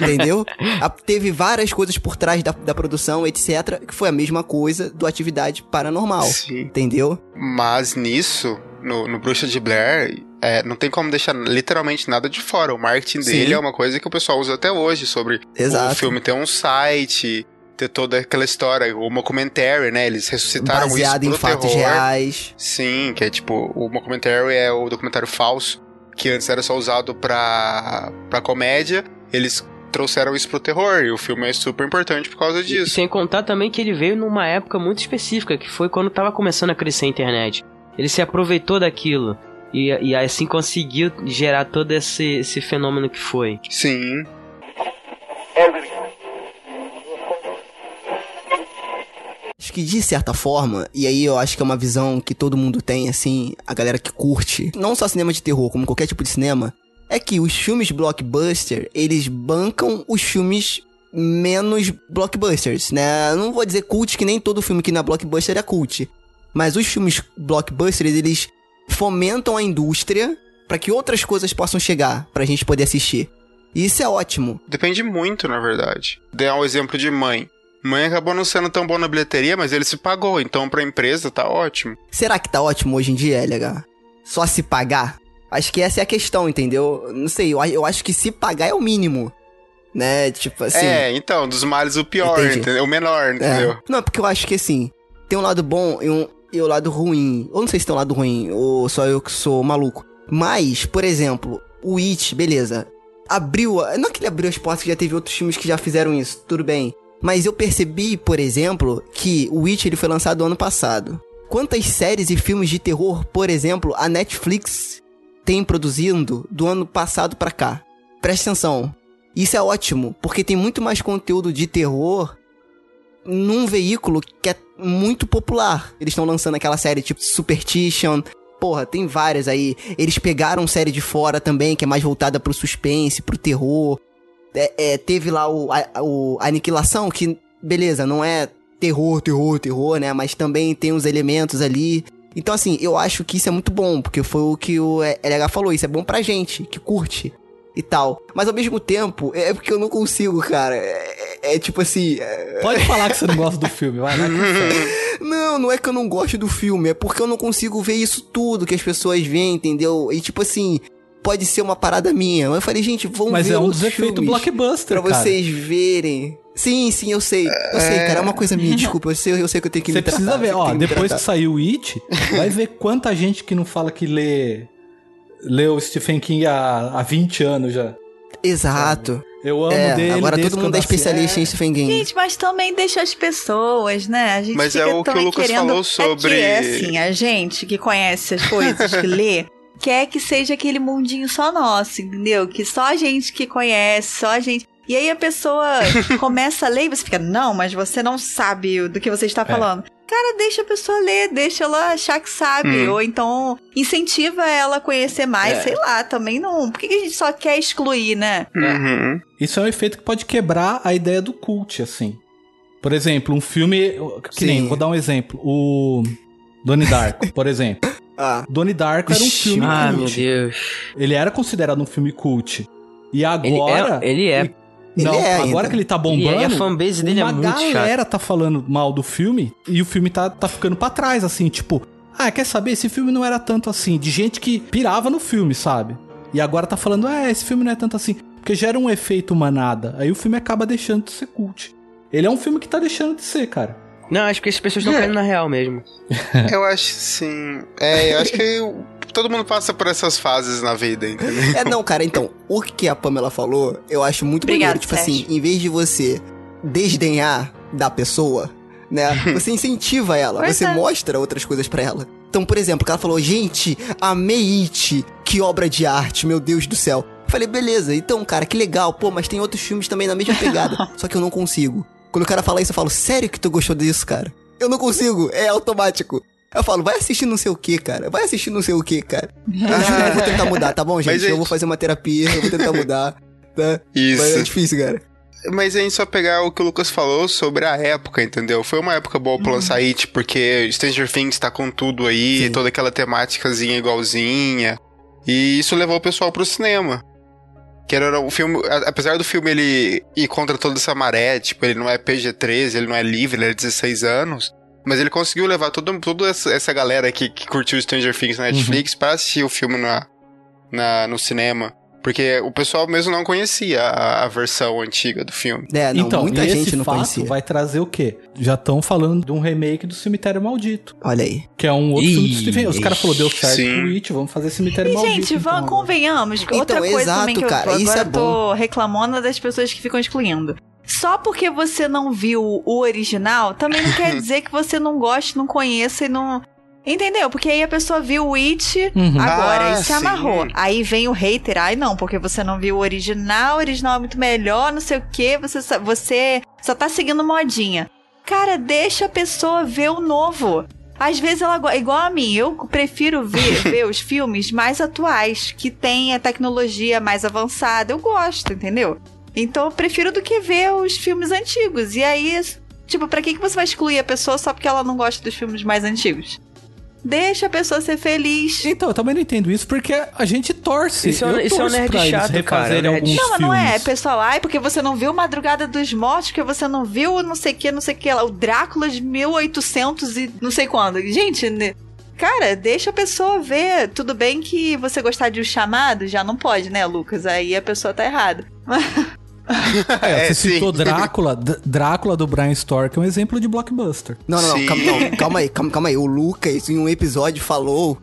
entendeu? A, teve várias coisas por trás da, da produção, etcétera, que foi a mesma coisa do Atividade Paranormal, sim. entendeu? Mas nisso, no, no Bruxa de Blair, é, não tem como deixar literalmente nada de fora. O marketing sim. dele é uma coisa que o pessoal usa até hoje, sobre Exato. O filme ter um site, ter toda aquela história, o mockumentary, né? Eles ressuscitaram baseado isso pro terror. Baseado em fatos reais. Sim, que é tipo, o mockumentary é o documentário falso, que antes era só usado pra, pra comédia, eles trouxeram isso pro terror, e o filme é super importante por causa disso. E sem contar também que ele veio numa época muito específica, que foi quando tava começando a crescer a internet. Ele se aproveitou daquilo, e, e assim conseguiu gerar todo esse, esse fenômeno que foi. Sim. Acho que de certa forma, e aí eu acho que é uma visão que todo mundo tem, assim, a galera que curte, não só cinema de terror, como qualquer tipo de cinema, é que os filmes blockbuster, eles bancam os filmes menos blockbusters, né? Eu não vou dizer cult, que nem todo filme que não é blockbuster é cult, mas os filmes blockbusters, eles fomentam a indústria pra que outras coisas possam chegar, pra gente poder assistir. E isso é ótimo. Depende muito, na verdade. Dei um exemplo de Mãe. Mãe acabou não sendo tão bom na bilheteria, mas ele se pagou, então pra empresa tá ótimo. Será que tá ótimo hoje em dia, L H? Só se pagar? Acho que essa é a questão, entendeu? Não sei, eu, eu acho que se pagar é o mínimo, né? Tipo assim... É, então, dos males o pior, entendeu? O menor, entendeu? É. Não, porque eu acho que assim, tem um lado bom e um e um lado ruim. Eu não sei se tem um lado ruim, ou só eu que sou maluco. Mas, por exemplo, o It, beleza, abriu... Não é que ele abriu as portas, que já teve outros filmes que já fizeram isso, tudo bem. Mas eu percebi, por exemplo, que o Witch ele foi lançado ano passado. Quantas séries e filmes de terror, por exemplo, a Netflix tem produzindo do ano passado pra cá? Presta atenção. Isso é ótimo, porque tem muito mais conteúdo de terror num veículo que é muito popular. Eles estão lançando aquela série tipo Superstition. Porra, tem várias aí. Eles pegaram série de fora também, que é mais voltada pro suspense, pro terror. É, é, teve lá o, a, o Aniquilação, que, beleza, não é terror, terror, terror, né? Mas também tem uns elementos ali. Então, assim, eu acho que isso é muito bom, porque foi o que o L H falou. Isso é bom pra gente, que curte e tal. Mas, ao mesmo tempo, é porque eu não consigo, cara. É, é tipo assim... É... Pode falar que você não gosta do filme, vai lá. Não, não é que eu não gosto do filme. É porque eu não consigo ver isso tudo que as pessoas veem, entendeu? E, tipo assim... Pode ser uma parada minha. Eu falei, gente, vão Mas ver é um os filmes. Mas é um efeito blockbuster, pra cara. vocês verem. Sim, sim, eu sei. Eu sei, cara. É uma coisa minha, desculpa. Eu sei, eu sei que eu tenho que Você me tratar. Você precisa ver. Ó, que depois que saiu o It, vai ver quanta gente que não fala que lê, lê o Stephen King há, há vinte anos já. Exato. Eu amo é, dele. Agora todo mundo é especialista é. em Stephen King. Gente, mas também deixa as pessoas, né? A gente mas é o que o Lucas querendo... falou sobre... É, que é assim, a gente que conhece as coisas, que lê... Quer que seja aquele mundinho só nosso, entendeu? Que só a gente que conhece, só a gente... E aí a pessoa começa a ler e você fica... Não, mas você não sabe do que você está falando. É. Cara, deixa a pessoa ler, deixa ela achar que sabe. Hum. Ou então incentiva ela a conhecer mais, é. sei lá, também não... Por que a gente só quer excluir, né? Uhum. Isso é um efeito que pode quebrar a ideia do cult, assim. Por exemplo, um filme... Que nem, vou dar um exemplo. O Donnie Darko, por exemplo. Ah. Donnie Darko era um filme ah, cult. Ah, meu Deus. Ele era considerado um filme cult. E agora... Ele é... Ele é. Ele... Não, é agora ainda. Que ele tá bombando, e a fanbase dele uma é muito galera chata. Tá falando mal do filme e o filme tá, tá ficando pra trás, assim, tipo... Ah, quer saber? Esse filme não era tanto assim. De gente que pirava no filme, sabe? E agora tá falando, ah, esse filme não é tanto assim. Porque gera um efeito manada. Aí o filme acaba deixando de ser cult. Ele é um filme que tá deixando de ser, cara. Não, acho que as pessoas estão é. caindo na real mesmo. Eu acho que sim. É, eu acho que eu, todo mundo passa por essas fases na vida, entendeu? É, não, cara, então, o que a Pamela falou, eu acho muito Obrigado, maneiro. Tipo Sérgio. Assim, em vez de você desdenhar da pessoa, né, você incentiva ela, pois você é. mostra outras coisas pra ela. Então, por exemplo, ela falou, gente, amei It, que obra de arte, meu Deus do céu. Eu falei, beleza, então, cara, que legal, pô, mas tem outros filmes também na mesma pegada, só que eu não consigo. Quando o cara fala isso, eu falo, sério que tu gostou disso, cara? Eu não consigo, é automático. Eu falo, vai assistir não sei o que, cara. Vai assistir não sei o que, cara. Ah, eu vou tentar mudar, tá bom, gente? gente? Eu vou fazer uma terapia, eu vou tentar mudar, tá? Isso. Mas é difícil, cara. Mas a gente só pegar o que o Lucas falou sobre a época, entendeu? Foi uma época boa pra uhum. lançar It, porque Stranger Things tá com tudo aí, Sim. toda aquela temáticazinha igualzinha. E isso levou o pessoal pro cinema. Que era o filme, apesar do filme ele ir contra toda essa maré, tipo, ele não é P G treze, ele não é livre, ele é dezesseis anos, mas ele conseguiu levar todo, toda essa galera que, que curtiu Stranger Things na Netflix uhum. pra assistir o filme na, na, no cinema, porque o pessoal mesmo não conhecia a, a versão antiga do filme. É, não, então, muita gente não conhecia. Então, esse fato vai trazer o quê? Já estão falando de um remake do Cemitério Maldito. Olha aí. Que é um outro Ih, filme do Stephen. Os caras falaram, deu certo com o It, vamos fazer Cemitério e, Maldito. Gente, então, convenhamos, então, outra coisa exato, também que eu, cara, agora isso é eu tô bom. reclamando das pessoas que ficam excluindo. Só porque você não viu o original, também não quer dizer que você não goste, não conheça e não... Entendeu? Porque aí a pessoa viu o It uhum. agora ah, e se amarrou. Sim. Aí vem o hater, ai não, porque você não viu o original, o original é muito melhor, não sei o quê, você só, você só tá seguindo modinha. Cara, deixa a pessoa ver o novo. Às vezes ela, igual a mim, eu prefiro ver, ver os filmes mais atuais, que tem a tecnologia mais avançada, eu gosto, entendeu? Então eu prefiro do que ver os filmes antigos. E aí, tipo, pra que, que você vai excluir a pessoa só porque ela não gosta dos filmes mais antigos? Deixa a pessoa ser feliz. Então, eu também não entendo isso, porque a gente torce. Isso, eu isso torço é um nerd chato, cara. Não, mas não é, pessoal. Ai, porque você não viu Madrugada dos Mortos, porque você não viu não sei o que, não sei o que lá. O Drácula de mil e oitocentos e não sei quando. Gente, né? Cara, deixa a pessoa ver. Tudo bem que você gostar de O Chamado, já não pode, né, Lucas? Aí a pessoa tá errada. É, você é, citou Drácula, Drácula do Brian Storr, que é um exemplo de blockbuster. Não, não, não, calma, não calma, aí, calma, calma aí. O Lucas, em um episódio, falou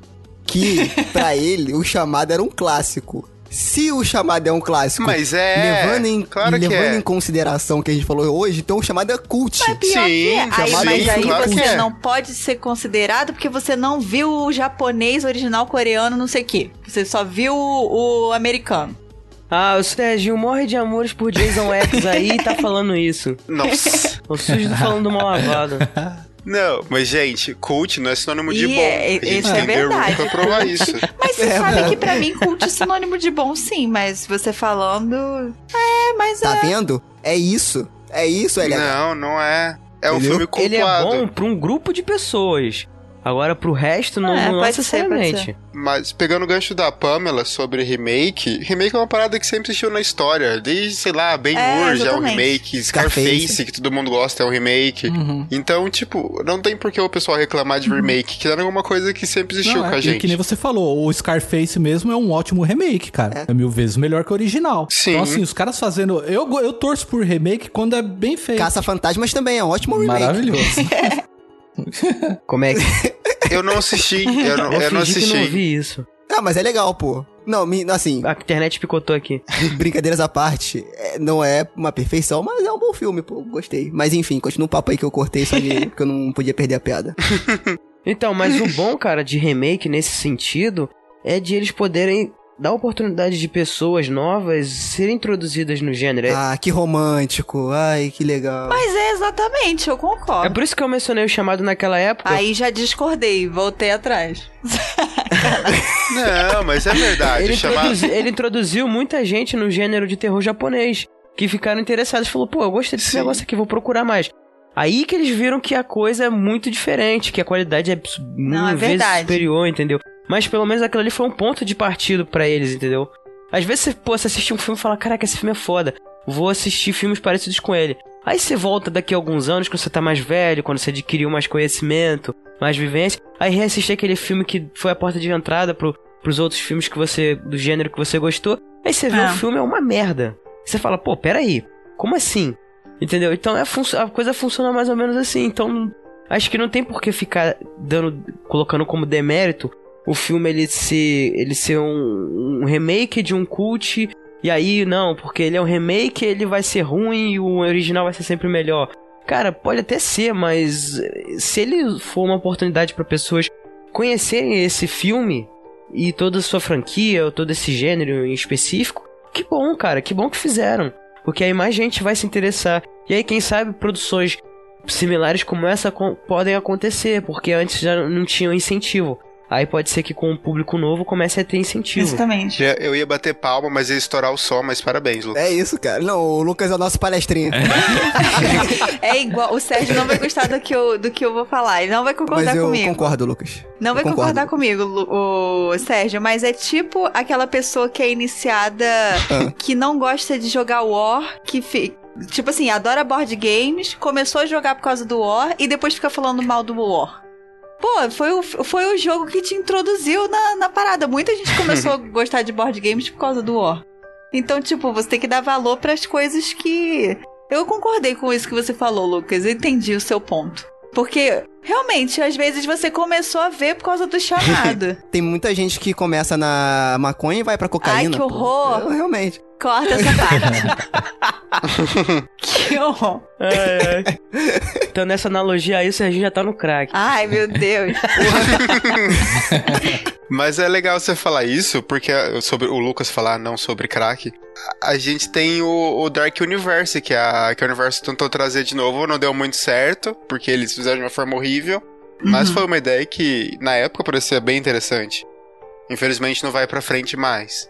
que, pra ele, O Chamado era um clássico. Se O Chamado é um clássico, mas é, levando, em, claro levando que é. em consideração o que a gente falou hoje, então O Chamado é cult. Mas pior sim, que é. Aí, sim, mas aí claro você é. não pode ser considerado porque você não viu o japonês, original coreano, não sei o quê. Você só viu o, o americano. Ah, o Serginho morre de amores por Jason X aí e tá falando isso. Nossa. O sujo tá falando do mal lavado. Não, mas gente, cult não é sinônimo de e bom. É, a gente isso tem é verdade. Pra provar isso. Mas você é, sabe mano. que pra mim cult é sinônimo de bom sim, mas você falando... É, mas tá é... Tá vendo? É isso. É isso, L H. Não, não é. É um Entendeu? filme cultuado. Ele é bom pra um grupo de pessoas. Agora, pro resto, não, é, não necessariamente. Mas, pegando o gancho da Pamela sobre remake, remake é uma parada que sempre existiu na história. Desde, sei lá, Ben-Hur já é um remake, Scarface, Scarface, que todo mundo gosta, é um remake. Uhum. Então, tipo, não tem por que o pessoal reclamar de remake, que era alguma coisa que sempre existiu não, com é, a gente. É que nem você falou, o Scarface mesmo é um ótimo remake, cara. É, é mil vezes melhor que o original. Sim. Então, assim, os caras fazendo... Eu, eu torço por remake quando é bem feito. Caça-Fantasmas também é um ótimo remake. Maravilhoso. Como é que... Eu não assisti, eu não, eu eu não assisti. Eu não vi isso. Ah, mas é legal, pô. Não, assim... A internet picotou aqui. Brincadeiras à parte, não é uma perfeição, mas é um bom filme, pô, gostei. Mas enfim, continua o papo aí que eu cortei, só que eu não podia perder a piada. Então, mas o bom, cara, de remake nesse sentido, é de eles poderem... Dá oportunidade de pessoas novas serem introduzidas no gênero. Ah, que romântico. Ai, que legal. Mas é exatamente, eu concordo. É por isso que eu mencionei O Chamado naquela época. Aí já discordei, voltei atrás. Não, mas é verdade. Ele, chamado... introduzi, ele introduziu muita gente no gênero de terror japonês, que ficaram interessados e falou, pô, eu gostei desse Sim. negócio aqui, vou procurar mais. Aí que eles viram que a coisa é muito diferente, que a qualidade é mil é vezes superior, entendeu? Mas pelo menos aquilo ali foi um ponto de partida pra eles, entendeu? Às vezes você, pô, você assiste um filme e fala, caraca, esse filme é foda, vou assistir filmes parecidos com ele. Aí você volta daqui a alguns anos, quando você tá mais velho, quando você adquiriu mais conhecimento, mais vivência, aí reassiste aquele filme que foi a porta de entrada pro, pros outros filmes que você, do gênero que você gostou, aí você vê é. o filme, é uma merda. Você fala, pô, peraí, como assim? Entendeu? Então é a, a coisa funciona mais ou menos assim, então acho que não tem por que ficar dando, colocando como demérito o filme ele ser, ele ser um, um remake de um cult, e aí não, porque ele é um remake, ele vai ser ruim e o original vai ser sempre melhor. Cara, pode até ser, mas se ele for uma oportunidade para pessoas conhecerem esse filme e toda a sua franquia, ou todo esse gênero em específico, que bom, cara, que bom que fizeram. Porque aí mais gente vai se interessar. E aí, quem sabe, produções similares como essa com- podem acontecer. Porque antes já não tinham incentivo. Aí pode ser que com um público novo comece a ter incentivo. Exatamente. Eu ia bater palma, mas ia estourar o som, mas parabéns, Lucas. É isso, cara. Não, o Lucas é o nosso palestrinho. É igual, o Sérgio não vai gostar do que eu, do que eu vou falar. Ele não vai concordar mas eu comigo. Eu concordo, Lucas. Não eu vai concordo. concordar comigo, o Sérgio, mas é tipo aquela pessoa que é iniciada, ah. que não gosta de jogar War, que fica... Tipo assim, adora board games, começou a jogar por causa do War e depois fica falando mal do War. Pô, foi o, foi o jogo que te introduziu na, na parada. Muita gente começou a gostar de board games por causa do War. Então, tipo, você tem que dar valor pras coisas que... Eu concordei com isso que você falou, Lucas. Eu entendi o seu ponto. Porque, realmente, às vezes você começou a ver por causa do chamado. Tem muita gente que começa na maconha e vai pra cocaína. Ai, que horror! Eu, realmente. Corta essa parte. Que horror. É, é. Então, nessa analogia aí, o Serginho já tá no crack. Ai, meu Deus. Mas é legal você falar isso, porque sobre o Lucas falar não sobre crack, a gente tem o, o Dark Universe, que a que o Universo tentou trazer de novo, não deu muito certo, porque eles fizeram de uma forma horrível, mas uhum. foi uma ideia que, na época, parecia bem interessante. Infelizmente, não vai pra frente mais.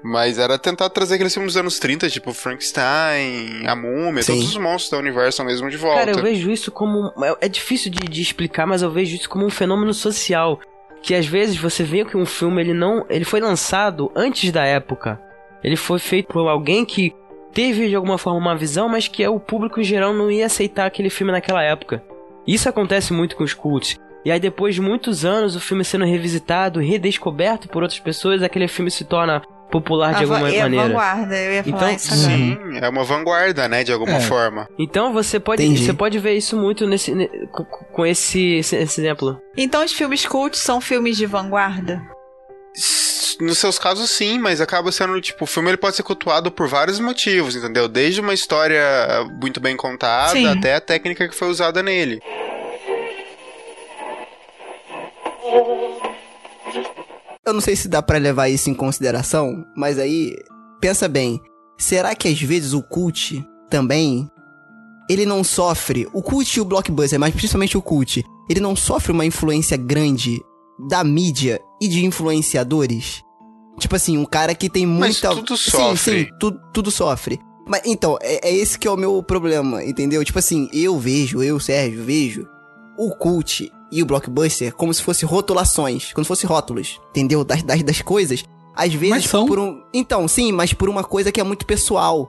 Mas era tentar trazer aqueles filmes dos anos trinta, tipo Frankenstein, a Múmia, sim, todos os monstros do universo mesmo de volta. Cara, eu vejo isso como... É difícil de, de explicar, mas eu vejo isso como um fenômeno social. Que às vezes você vê que um filme ele não, ele foi lançado antes da época. Ele foi feito por alguém que teve de alguma forma uma visão, mas que o público em geral não ia aceitar aquele filme naquela época. Isso acontece muito com os cults. E aí depois de muitos anos o filme sendo revisitado, redescoberto por outras pessoas, aquele filme se torna... popular de alguma maneira. É uma vanguarda, eu ia falar isso agora. Sim, é uma vanguarda, né, de alguma é. forma. Então você pode, você pode ver isso muito nesse, com esse, esse, esse exemplo. Então os filmes cult são filmes de vanguarda? Nos seus casos sim, mas acaba sendo, tipo, o filme ele pode ser cultuado por vários motivos, entendeu? Desde uma história muito bem contada, sim, até a técnica que foi usada nele. Eu não sei se dá pra levar isso em consideração, mas aí, pensa bem, será que às vezes o cult também, ele não sofre, o cult e o blockbuster, mas principalmente o cult, ele não sofre uma influência grande da mídia e de influenciadores? Tipo assim, um cara que tem muita... Mas tudo sofre. Sim, sim, tu, tudo sofre. Mas então, é, é esse que é o meu problema, entendeu? Tipo assim, eu vejo, eu, Sérgio, vejo o cult... e o blockbuster como se fosse rotulações, como se fosse rótulos, entendeu? Das, das, das coisas, às vezes... Mas são? Por um... Então, sim, mas por uma coisa que é muito pessoal,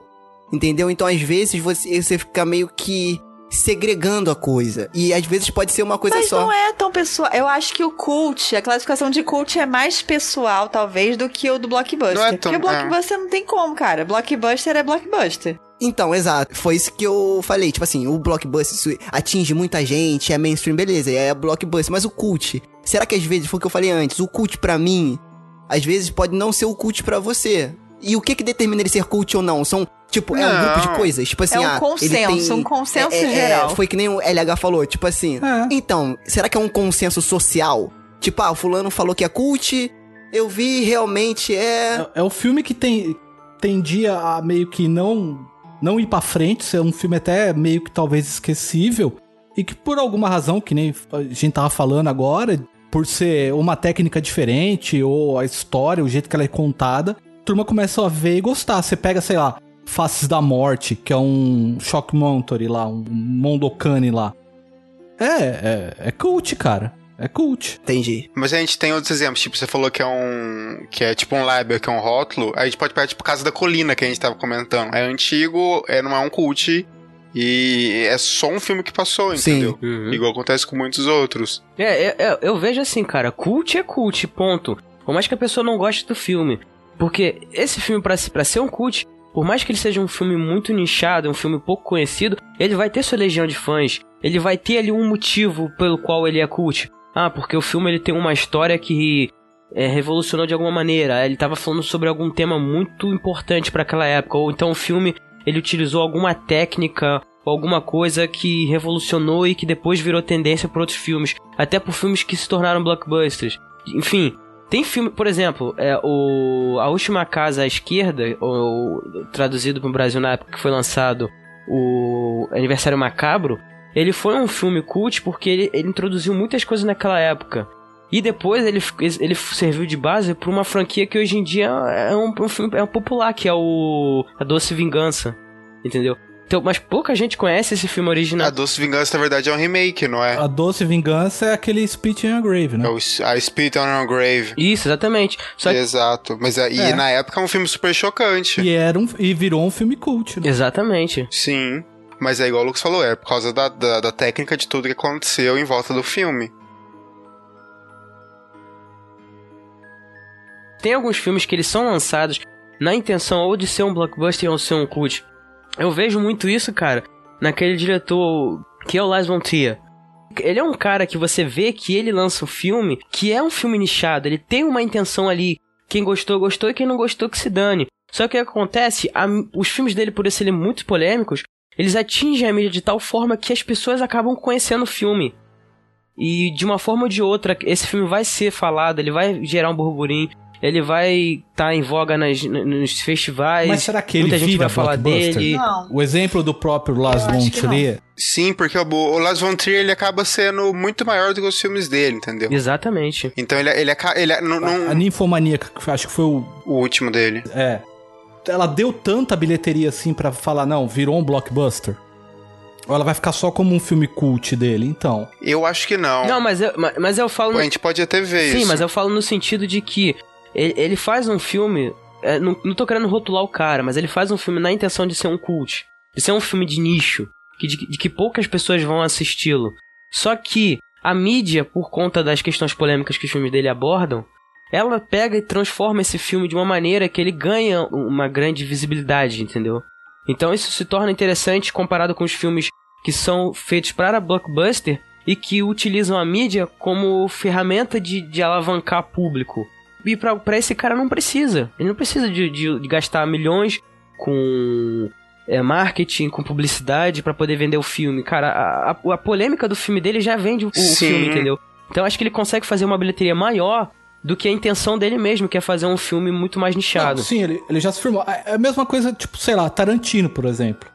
entendeu? Então, às vezes, você, você fica meio que segregando a coisa. E, às vezes, pode ser uma coisa mas só. Mas não é tão pessoal. Eu acho que o cult, a classificação de cult é mais pessoal, talvez, do que o do blockbuster. Não é tão... Porque o blockbuster ah. não tem como, cara. Blockbuster é blockbuster. Então, exato. Foi isso que eu falei. Tipo assim, o blockbuster atinge muita gente, é mainstream, beleza, é blockbuster. Mas o cult, será que às vezes, foi o que eu falei antes, o cult pra mim, às vezes pode não ser o cult pra você. E o que que determina ele ser cult ou não? São, tipo, não. é um grupo de coisas. Tipo assim, é um ah, consenso, ele tem, um consenso é, é, geral. É, foi que nem o L H falou, tipo assim, ah. então, será que é um consenso social? Tipo, ah, o fulano falou que é cult, eu vi, realmente é... É, é um filme que tem, tendia a meio que não... não ir pra frente, ser um filme até meio que talvez esquecível, e que por alguma razão, que nem a gente tava falando agora, por ser uma técnica diferente, ou a história, o jeito que ela é contada, a turma começa a ver e gostar. Você pega, sei lá, Faces da Morte, que é um shock monture lá, um mondocane lá. É, é, é cult, cara. É cult. Entendi. Mas a gente tem outros exemplos. Tipo, você falou que é um... que é tipo um label, que é um rótulo. A gente pode pegar, tipo, Casa da Colina, que a gente tava comentando. É antigo, é, não é um cult. E é só um filme que passou, entendeu? Sim. Uhum. Igual acontece com muitos outros. É, eu, eu, eu vejo assim, cara. Cult é cult, ponto. Por mais que a pessoa não goste do filme. Porque esse filme, pra, pra ser um cult... Por mais que ele seja um filme muito nichado, um filme pouco conhecido, ele vai ter sua legião de fãs, ele vai ter ali um motivo pelo qual ele é cult. Ah, porque o filme ele tem uma história que é, revolucionou de alguma maneira, ele estava falando sobre algum tema muito importante para aquela época, ou então o filme ele utilizou alguma técnica, ou alguma coisa que revolucionou e que depois virou tendência para outros filmes, até por filmes que se tornaram blockbusters, enfim... Tem filme, por exemplo, é, o A Última Casa à Esquerda, ou, traduzido para o Brasil na época que foi lançado o Aniversário Macabro, ele foi um filme cult porque ele, ele introduziu muitas coisas naquela época. E depois ele, ele serviu de base para uma franquia que hoje em dia é um, um filme é um popular, que é o A Doce Vingança, entendeu? Então, mas pouca gente conhece esse filme original. A Doce Vingança, na verdade, é um remake, não é? A Doce Vingança é aquele Spit on a Grave, né? É o, a Spit on a Grave. Isso, exatamente. Só que... Exato. Mas é, é. E na época é um filme super chocante. E, era um, e virou um filme cult, né? Exatamente. Sim. Mas é igual o Lucas falou, é por causa da, da, da técnica de tudo que aconteceu em volta do filme. Tem alguns filmes que eles são lançados na intenção ou de ser um blockbuster ou de ser um cult. Eu vejo muito isso, cara, naquele diretor que é o Lars von Trier. Ele é um cara que você vê que ele lança um filme que é um filme nichado, ele tem uma intenção ali. Quem gostou, gostou, e quem não gostou, que se dane. Só que o que acontece, a, os filmes dele, por serem muito polêmicos, eles atingem a mídia de tal forma que as pessoas acabam conhecendo o filme. E de uma forma ou de outra, esse filme vai ser falado, ele vai gerar um burburinho. Ele vai estar tá em voga nas, nos festivais. Mas será que ele muita gente vai falar dele? Não. O exemplo do próprio Lars von Trier. Sim, porque o, o Lars von Trier ele acaba sendo muito maior do que os filmes dele, entendeu? Exatamente. Então ele ele, ele, ele não, não... A Ninfomaníaca, acho que foi o... o último dele. É. Ela deu tanta bilheteria assim pra falar, não, virou um blockbuster. Ou ela vai ficar só como um filme cult dele, então? Eu acho que não. Não, mas eu, mas eu falo... A gente pode até ver isso. Sim, mas eu falo no sentido de que ele faz um filme, não, não tô querendo rotular o cara, mas ele faz um filme na intenção de ser um cult, de ser um filme de nicho, que, de, de que poucas pessoas vão assisti-lo. Só que a mídia, por conta das questões polêmicas que os filmes dele abordam, ela pega e transforma esse filme de uma maneira que ele ganha uma grande visibilidade, entendeu? Então isso se torna interessante comparado com os filmes que são feitos para blockbuster e que utilizam a mídia como ferramenta de, de alavancar público. E pra, pra esse cara não precisa. Ele não precisa de, de, de gastar milhões com é, marketing, com publicidade pra poder vender o filme. Cara, a, a, a polêmica do filme dele já vende o, o filme, entendeu? Então acho que ele consegue fazer uma bilheteria maior do que a intenção dele mesmo, que é fazer um filme muito mais nichado. Não, sim, ele, ele já se firmou. É a mesma coisa, tipo, sei lá, Tarantino, por exemplo.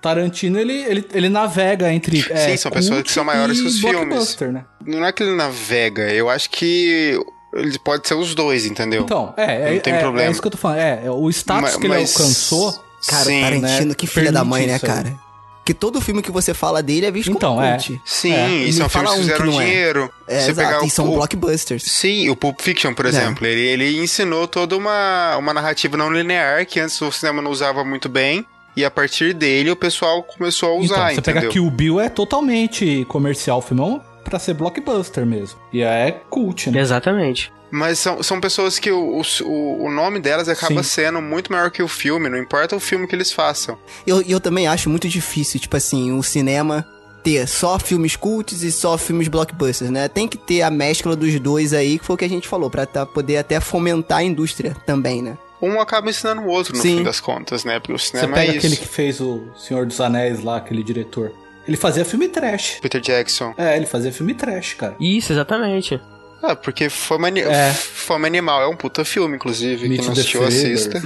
Tarantino, ele, ele, ele navega entre... Sim, é, são pessoas que são maiores que os filmes. Né? Não é que ele navega, eu acho que... Ele pode ser os dois, entendeu? Então, é, é, não tem é, problema. É isso que eu tô falando. É, o status mas, que ele mas... alcançou... Cara, sim, o Tarantino, né? Que filha da mãe, né, cara? Aí. Que todo filme que você fala dele é visto então, como é. Cult. Sim, é. E, e são filmes que fizeram um que dinheiro. É, é você exato, pegar o e são Pulp... blockbusters. Sim, o Pulp Fiction, por exemplo, é. ele, ele ensinou toda uma, uma narrativa não linear que antes o cinema não usava muito bem. E a partir dele o pessoal começou a usar, então, você entendeu? Você pega Kill Bill, é totalmente comercial, filmão. Pra ser blockbuster mesmo. E é cult, né? Exatamente. Mas são, são pessoas que o, o, o nome delas acaba sim. sendo muito maior que o filme, não importa o filme que eles façam. Eu, eu também acho muito difícil, tipo assim, o cinema ter só filmes cults e só filmes blockbusters, né? Tem que ter a mescla dos dois aí, que foi o que a gente falou, pra tá, poder até fomentar a indústria também, né? Um acaba ensinando o outro, no sim. fim das contas, né? Porque o cinema é isso. Você pega aquele que fez o Senhor dos Anéis lá, aquele diretor. Ele fazia filme trash. Peter Jackson. É, ele fazia filme trash, cara. Isso, exatamente. Ah, porque Fome, Ani- é. Fome Animal é um puta filme, inclusive. Meet que não assistiu, assista.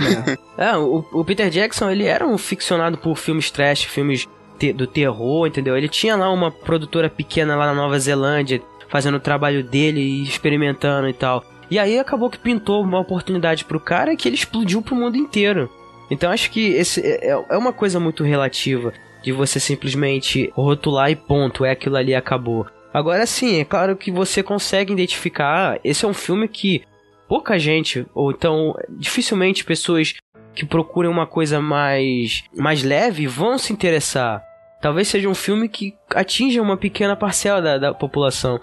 É, é o, o Peter Jackson, ele era um ficcionado por filmes trash, filmes te- do terror, entendeu? Ele tinha lá uma produtora pequena lá na Nova Zelândia, fazendo o trabalho dele e experimentando e tal. E aí acabou que pintou uma oportunidade pro cara que ele explodiu pro mundo inteiro. Então acho que esse é, é uma coisa muito relativa, de você simplesmente rotular e ponto, é aquilo ali, acabou. Agora sim, é claro que você consegue identificar, esse é um filme que pouca gente, ou então dificilmente pessoas que procuram uma coisa mais, mais leve vão se interessar. Talvez seja um filme que atinja uma pequena parcela da, da população.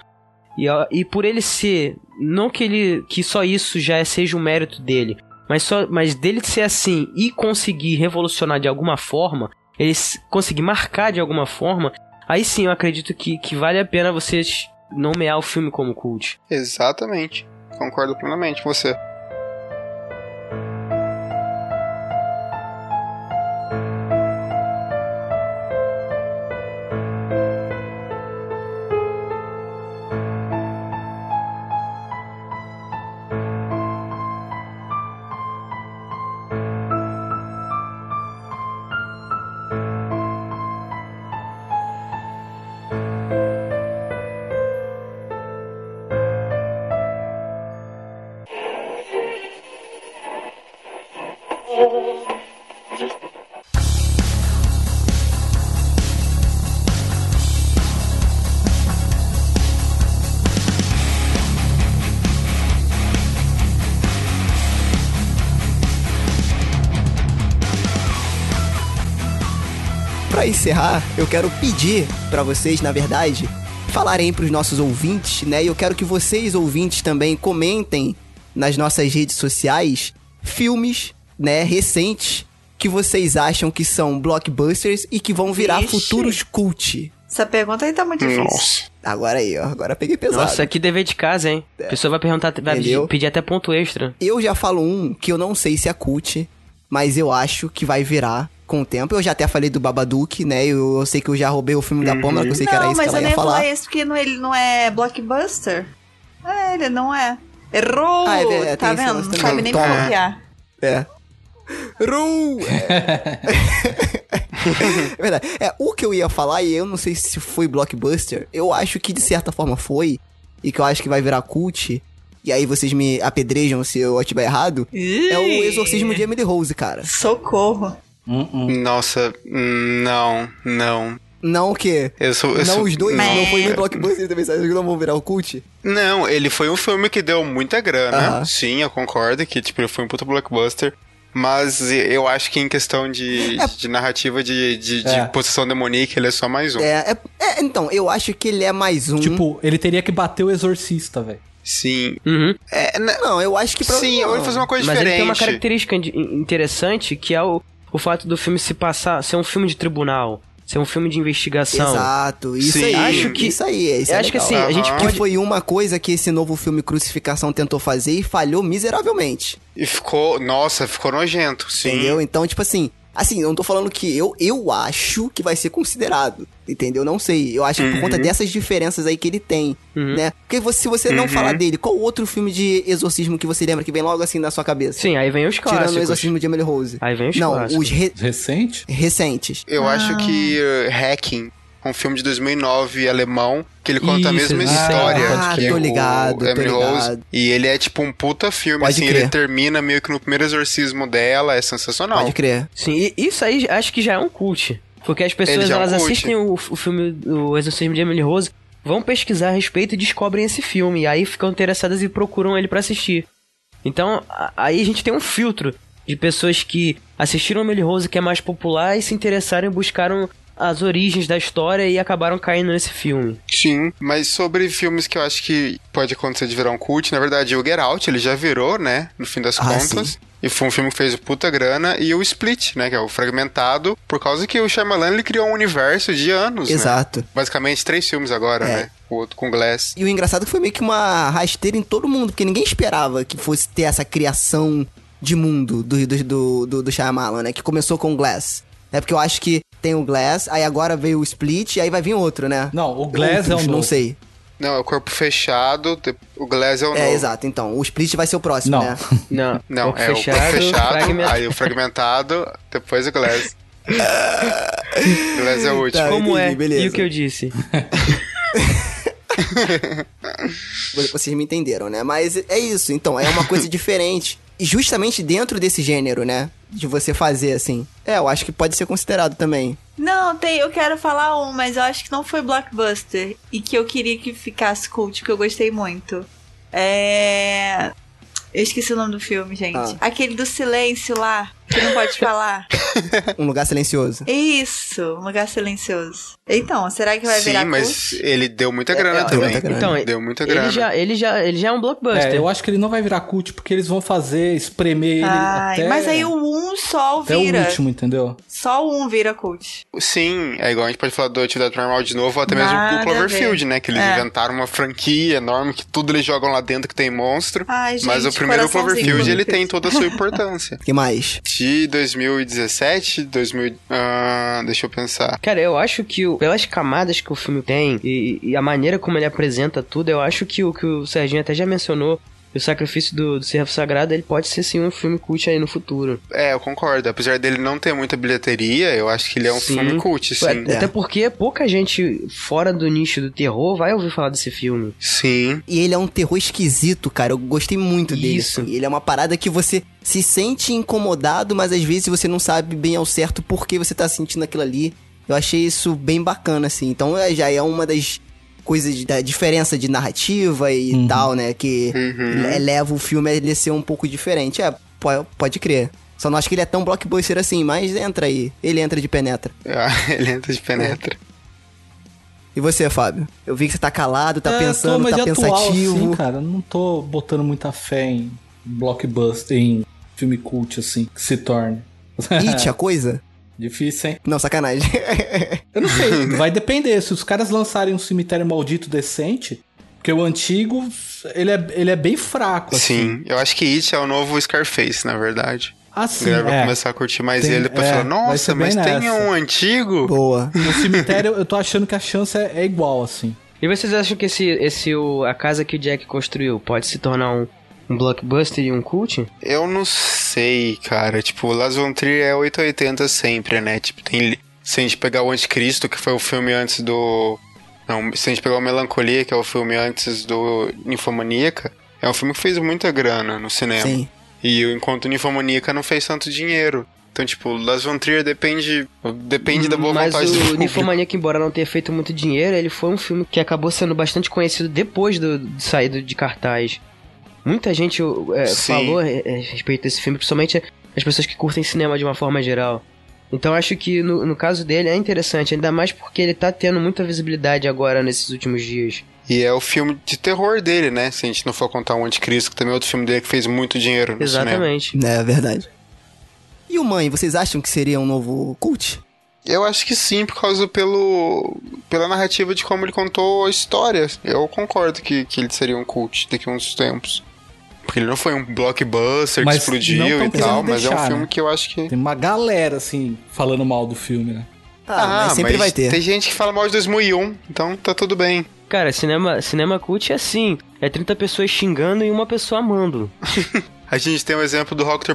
E, e por ele ser, não que, ele, que só isso já seja um mérito dele, mas, só, mas dele ser assim e conseguir revolucionar de alguma forma, ele conseguir marcar de alguma forma, aí sim eu acredito que, que vale a pena você nomear o filme como cult. Exatamente, concordo plenamente com você. Para encerrar, eu quero pedir para vocês, na verdade, falarem para os nossos ouvintes, né? E eu quero que vocês, ouvintes, também comentem nas nossas redes sociais filmes, né, recentes que vocês acham que são blockbusters e que vão virar Ixi. futuros cult. Essa pergunta aí tá muito difícil. Nossa. Agora aí, ó. Agora eu peguei pesado. Nossa, que dever de casa, hein? É. A pessoa vai perguntar, vai Entendeu? pedir até ponto extra. Eu já falo um que eu não sei se é cult, mas eu acho que vai virar com o tempo. Eu já até falei do Babadook, né? Eu, eu sei que eu já roubei o filme uhum. da Pamela, que eu sei não, que era isso que ela ia falar. Não, mas eu nem vou esse, porque não, ele não é blockbuster. É, ele não é. Errou! Ah, é, é, tá vendo? Não sabe nem Toma. me bloquear. É. Errou! É verdade. É, o que eu ia falar, e eu não sei se foi blockbuster, eu acho que de certa forma foi, e que eu acho que vai virar cult, e aí vocês me apedrejam se eu ativer errado, Iiii. é o Exorcismo de Emily Rose, cara. Socorro! Uh-uh. Nossa, não, não. Não o quê? Eu sou, eu não sou, os dois? Não, não foi um blockbuster também, sabe? Não vão virar o cult? Não, ele foi um filme que deu muita grana. Uh-huh. Sim, eu concordo que tipo, ele foi um puta blockbuster. Mas eu acho que em questão de, é, de narrativa, de, de, é. de possessão demoníaca, ele é só mais um. É, é, é, então, eu acho que ele é mais um. Tipo, ele teria que bater o Exorcista, velho. Sim. Uhum. É, n- não, eu acho que... Pra Sim, eu vou fazer uma coisa mas diferente. Mas ele tem uma característica interessante, que é o, o fato do filme se passar... Ser um filme de tribunal, ser um filme de investigação. Exato, isso Sim. aí. Acho que, isso aí, isso eu é acho legal. que assim, uhum. a gente pode... Que foi uma coisa que esse novo filme Crucificação tentou fazer e falhou miseravelmente. E ficou, nossa, ficou nojento, sim. Entendeu? Então, tipo assim, assim, eu não tô falando que eu, eu acho que vai ser considerado, entendeu? Não sei, eu acho que uhum. por conta dessas diferenças aí que ele tem, uhum. né? Porque você, se você uhum. não falar dele, qual outro filme de exorcismo que você lembra que vem logo assim na sua cabeça? Sim, aí vem os clássicos. Tirando o Exorcismo de Emily Rose. Aí vem os não, clássicos. Os re... Recente? Recentes. Eu ah. acho que uh, Hacking, um filme de dois mil e nove alemão, que ele conta Isso, a mesma exatamente. história. Ah, que tô ligado, tô ligado. Rose, e ele é tipo um puta filme, Pode assim, crer. ele termina meio que no primeiro exorcismo dela, é sensacional. Pode crer. Sim, e isso aí acho que já é um cult, porque as pessoas, elas é um assistem o, o filme, o Exorcismo de Emily Rose, vão pesquisar a respeito e descobrem esse filme, e aí ficam interessadas e procuram ele pra assistir. Então, a, aí a gente tem um filtro de pessoas que assistiram Emily Rose, que é mais popular, e se interessaram e buscaram as origens da história e acabaram caindo nesse filme. Sim, mas sobre filmes que eu acho que pode acontecer de virar um cult, na verdade, o Get Out, ele já virou, né, no fim das ah, contas, sim. e foi um filme que fez puta grana, e o Split, né, que é o Fragmentado, por causa que o Shyamalan, ele criou um universo de anos, Exato. né? Basicamente, três filmes agora, é. né? O outro com Glass. E o engraçado é que foi meio que uma rasteira em todo mundo, porque ninguém esperava que fosse ter essa criação de mundo do, do, do, do, do Shyamalan, né, que começou com Glass. É porque eu acho que tem o Glass, aí agora veio o Split, e aí vai vir outro, né? Não, o Glass Outros, é o um novo. Não sei. Não, é o Corpo Fechado, o Glass é o novo. É, exato. Então, o Split vai ser o próximo, não. né? Não, não corpo é fechado, o Corpo Fechado, fragmentado. aí o Fragmentado, depois o Glass. O Glass é o último. Tá, Como entendi, é? Beleza. E o que eu disse? Vocês me entenderam, né? Mas é isso, então, é uma coisa diferente. E justamente dentro desse gênero, né? de você fazer, assim. É, eu acho que pode ser considerado também. Não, tem, eu quero falar um, mas eu acho que não foi blockbuster. E que eu queria que ficasse cult, que eu gostei muito. É... Eu esqueci o nome do filme, gente. Ah. Aquele do silêncio lá, que não pode falar. Um Lugar Silencioso. Isso, Um Lugar Silencioso. Então, será que vai Sim, virar Sim, mas cult? Ele deu muita grana é, também. Deu muita grana. Então, deu muita grana. Ele já, ele já, ele já é um blockbuster. É, eu acho que ele não vai virar cult, porque eles vão fazer, espremer Ai, ele até... Mas aí o um só até vira. Até o último, entendeu? Só o um vira cult. Sim, é igual a gente pode falar do Atividade Paranormal de novo, ou até mesmo Nada o Cloverfield, né? Que eles é. inventaram uma franquia enorme, que tudo eles jogam lá dentro, que tem monstro. Ai, gente, mas o primeiro Cloverfield, ele tem toda a sua importância. O que mais? De dois mil e dezessete, dois mil... Ah, deixa eu pensar. Cara, eu acho que o, pelas camadas que o filme tem e, e a maneira como ele apresenta tudo, eu acho que o que o Serginho até já mencionou, o Sacrifício do, do Servo Sagrado, ele pode ser sim um filme cult aí no futuro. É, eu concordo. Apesar dele não ter muita bilheteria, eu acho que ele é um sim. filme cult, sim. Até é. porque pouca gente fora do nicho do terror vai ouvir falar desse filme. Sim. E ele é um terror esquisito, cara. Eu gostei muito dele. Isso. Ele é uma parada que você se sente incomodado, mas às vezes você não sabe bem ao certo por que você tá sentindo aquilo ali. Eu achei isso bem bacana, assim. Então já é uma das... coisas da diferença de narrativa e uhum. tal, né? Que uhum. leva o filme a ele ser um pouco diferente. É, pode, pode crer. Só não acho que ele é tão blockbuster assim, mas entra aí. Ele entra de penetra. Ah, ele entra de penetra. É. E você, Fábio? Eu vi que você tá calado, tá é, pensando, tô, tá pensativo. Atual, assim, cara, eu não tô botando muita fé em blockbuster, em filme cult, assim, que se torne. It, a coisa? Difícil, hein? Não, sacanagem. Eu não sei, vai depender. Se os caras lançarem um cemitério maldito decente, porque o antigo, ele é, ele é bem fraco, assim. Sim, eu acho que It é o novo Scarface, na verdade. Ah, sim, é. Vai começar a curtir mais tem, ele, depois é, falar, nossa, mas nessa. Tem um antigo? Boa. No cemitério, eu tô achando que a chance é, é igual, assim. E vocês acham que esse, esse, o, a casa que o Jack construiu pode se tornar um... um blockbuster e um cult? Eu não sei, cara. Tipo, o Lars von Trier é oitocentos e oitenta sempre, né? Tipo, tem... se a gente pegar o Anticristo, que foi o filme antes do... Não, se a gente pegar o Melancolia, que é o filme antes do Ninfomaníaca, é um filme que fez muita grana no cinema. Sim. E enquanto o Ninfomaníaca não fez tanto dinheiro. Então, tipo, o Lars von Trier depende, depende da boa Mas vontade do público. Mas o Ninfomaníaca, embora não tenha feito muito dinheiro, ele foi um filme que acabou sendo bastante conhecido depois do, de sair de cartaz. Muita gente é, falou a respeito desse filme, principalmente as pessoas que curtem cinema de uma forma geral. Então acho que no, no caso dele é interessante, ainda mais porque ele tá tendo muita visibilidade agora nesses últimos dias. E é o filme de terror dele, né? Se a gente não for contar o Anticristo, que também é outro filme dele que fez muito dinheiro no Exatamente. cinema. Exatamente. É verdade. E o Mãe, vocês acham que seria um novo cult? Eu acho que sim, por causa pelo pela narrativa de como ele contou a história. Eu concordo que, que ele seria um cult daqui a uns tempos. Porque ele não foi um blockbuster mas que explodiu e tal, mas deixar, é um filme, né? Que eu acho que... Tem uma galera, assim, falando mal do filme, né? Ah, ah mas sempre mas vai ter. Tem gente que fala mal de dois mil e um, então tá tudo bem. Cara, cinema, cinema cult é assim, é trinta pessoas xingando e uma pessoa amando. A gente tem o um exemplo do Rock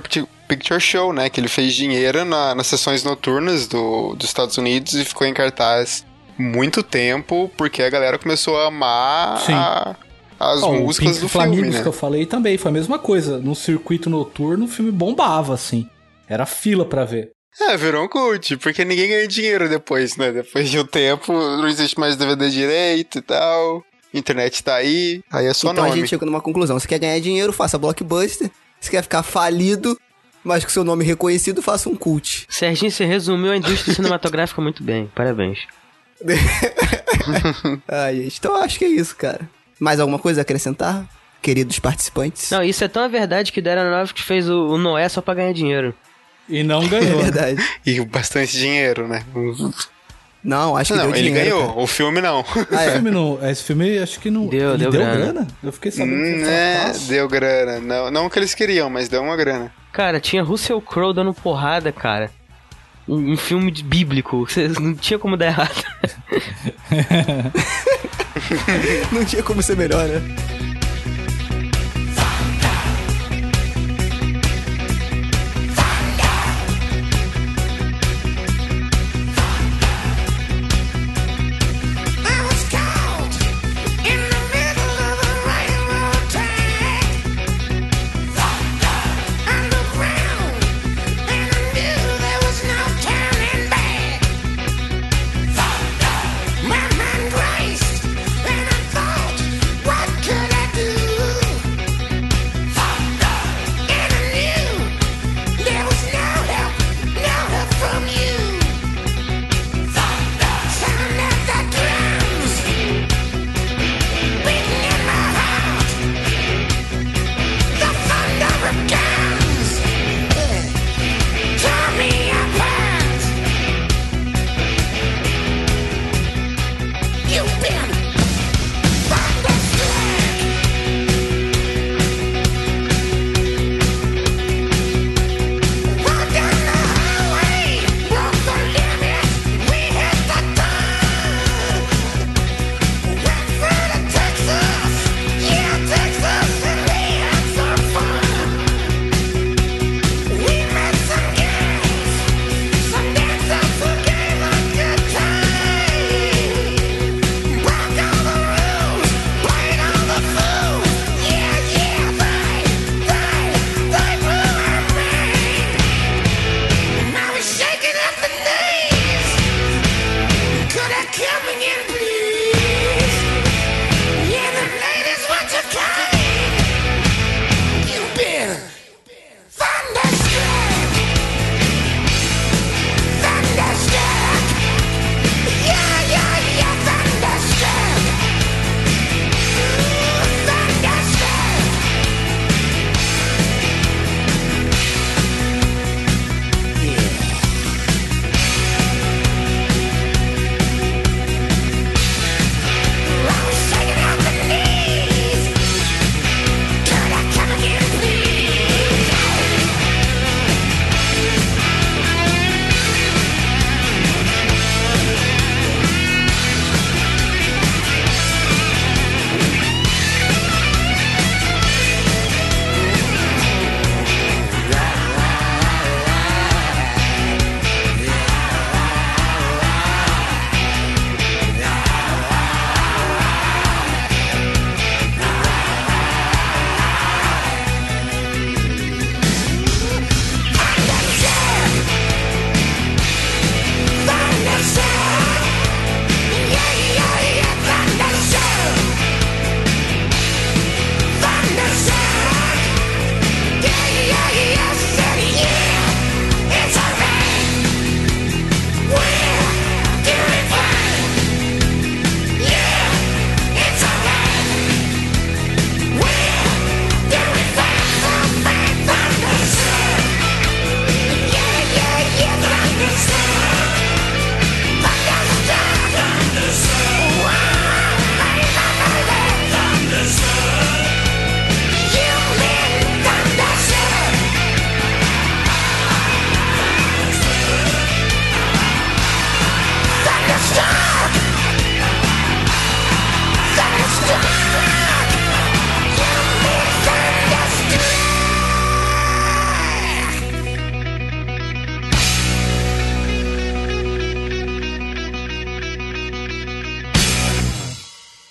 Picture Show, né? Que ele fez dinheiro na, nas sessões noturnas do, dos Estados Unidos e ficou em cartaz muito tempo, porque a galera começou a amar... Sim. A... As oh, músicas do Flamigos filme, né? Que eu falei também, foi a mesma coisa. No circuito noturno, o filme bombava, assim. Era fila pra ver. É, virou um cult, porque ninguém ganha dinheiro depois, né? Depois de um tempo, não existe mais D V D direito e tal. Internet tá aí, aí é só então nome. Então a gente chega numa conclusão. Você quer ganhar dinheiro, faça blockbuster. Você quer ficar falido, mas com seu nome reconhecido, faça um cult. Serginho, você resumiu a indústria cinematográfica muito bem. Parabéns. Ai, gente, então eu acho que é isso, cara. Mais alguma coisa a acrescentar, queridos participantes? Não, isso é tão a verdade que Darren Aronofsky fez o, o Noé só pra ganhar dinheiro. E não ganhou. É verdade. E bastante dinheiro, né? Não, acho que não, deu ele dinheiro. Ganhou, cara. O filme não. Ah, é. O filme não. Esse filme acho que não... Deu, deu, deu grana. grana? Eu fiquei sabendo que não é, deu grana. Não, não que eles queriam, mas deu uma grana. Cara, tinha Russell Crowe dando porrada, cara. Um, um filme de bíblico. Não tinha como dar errado. Não tinha como ser melhor, né?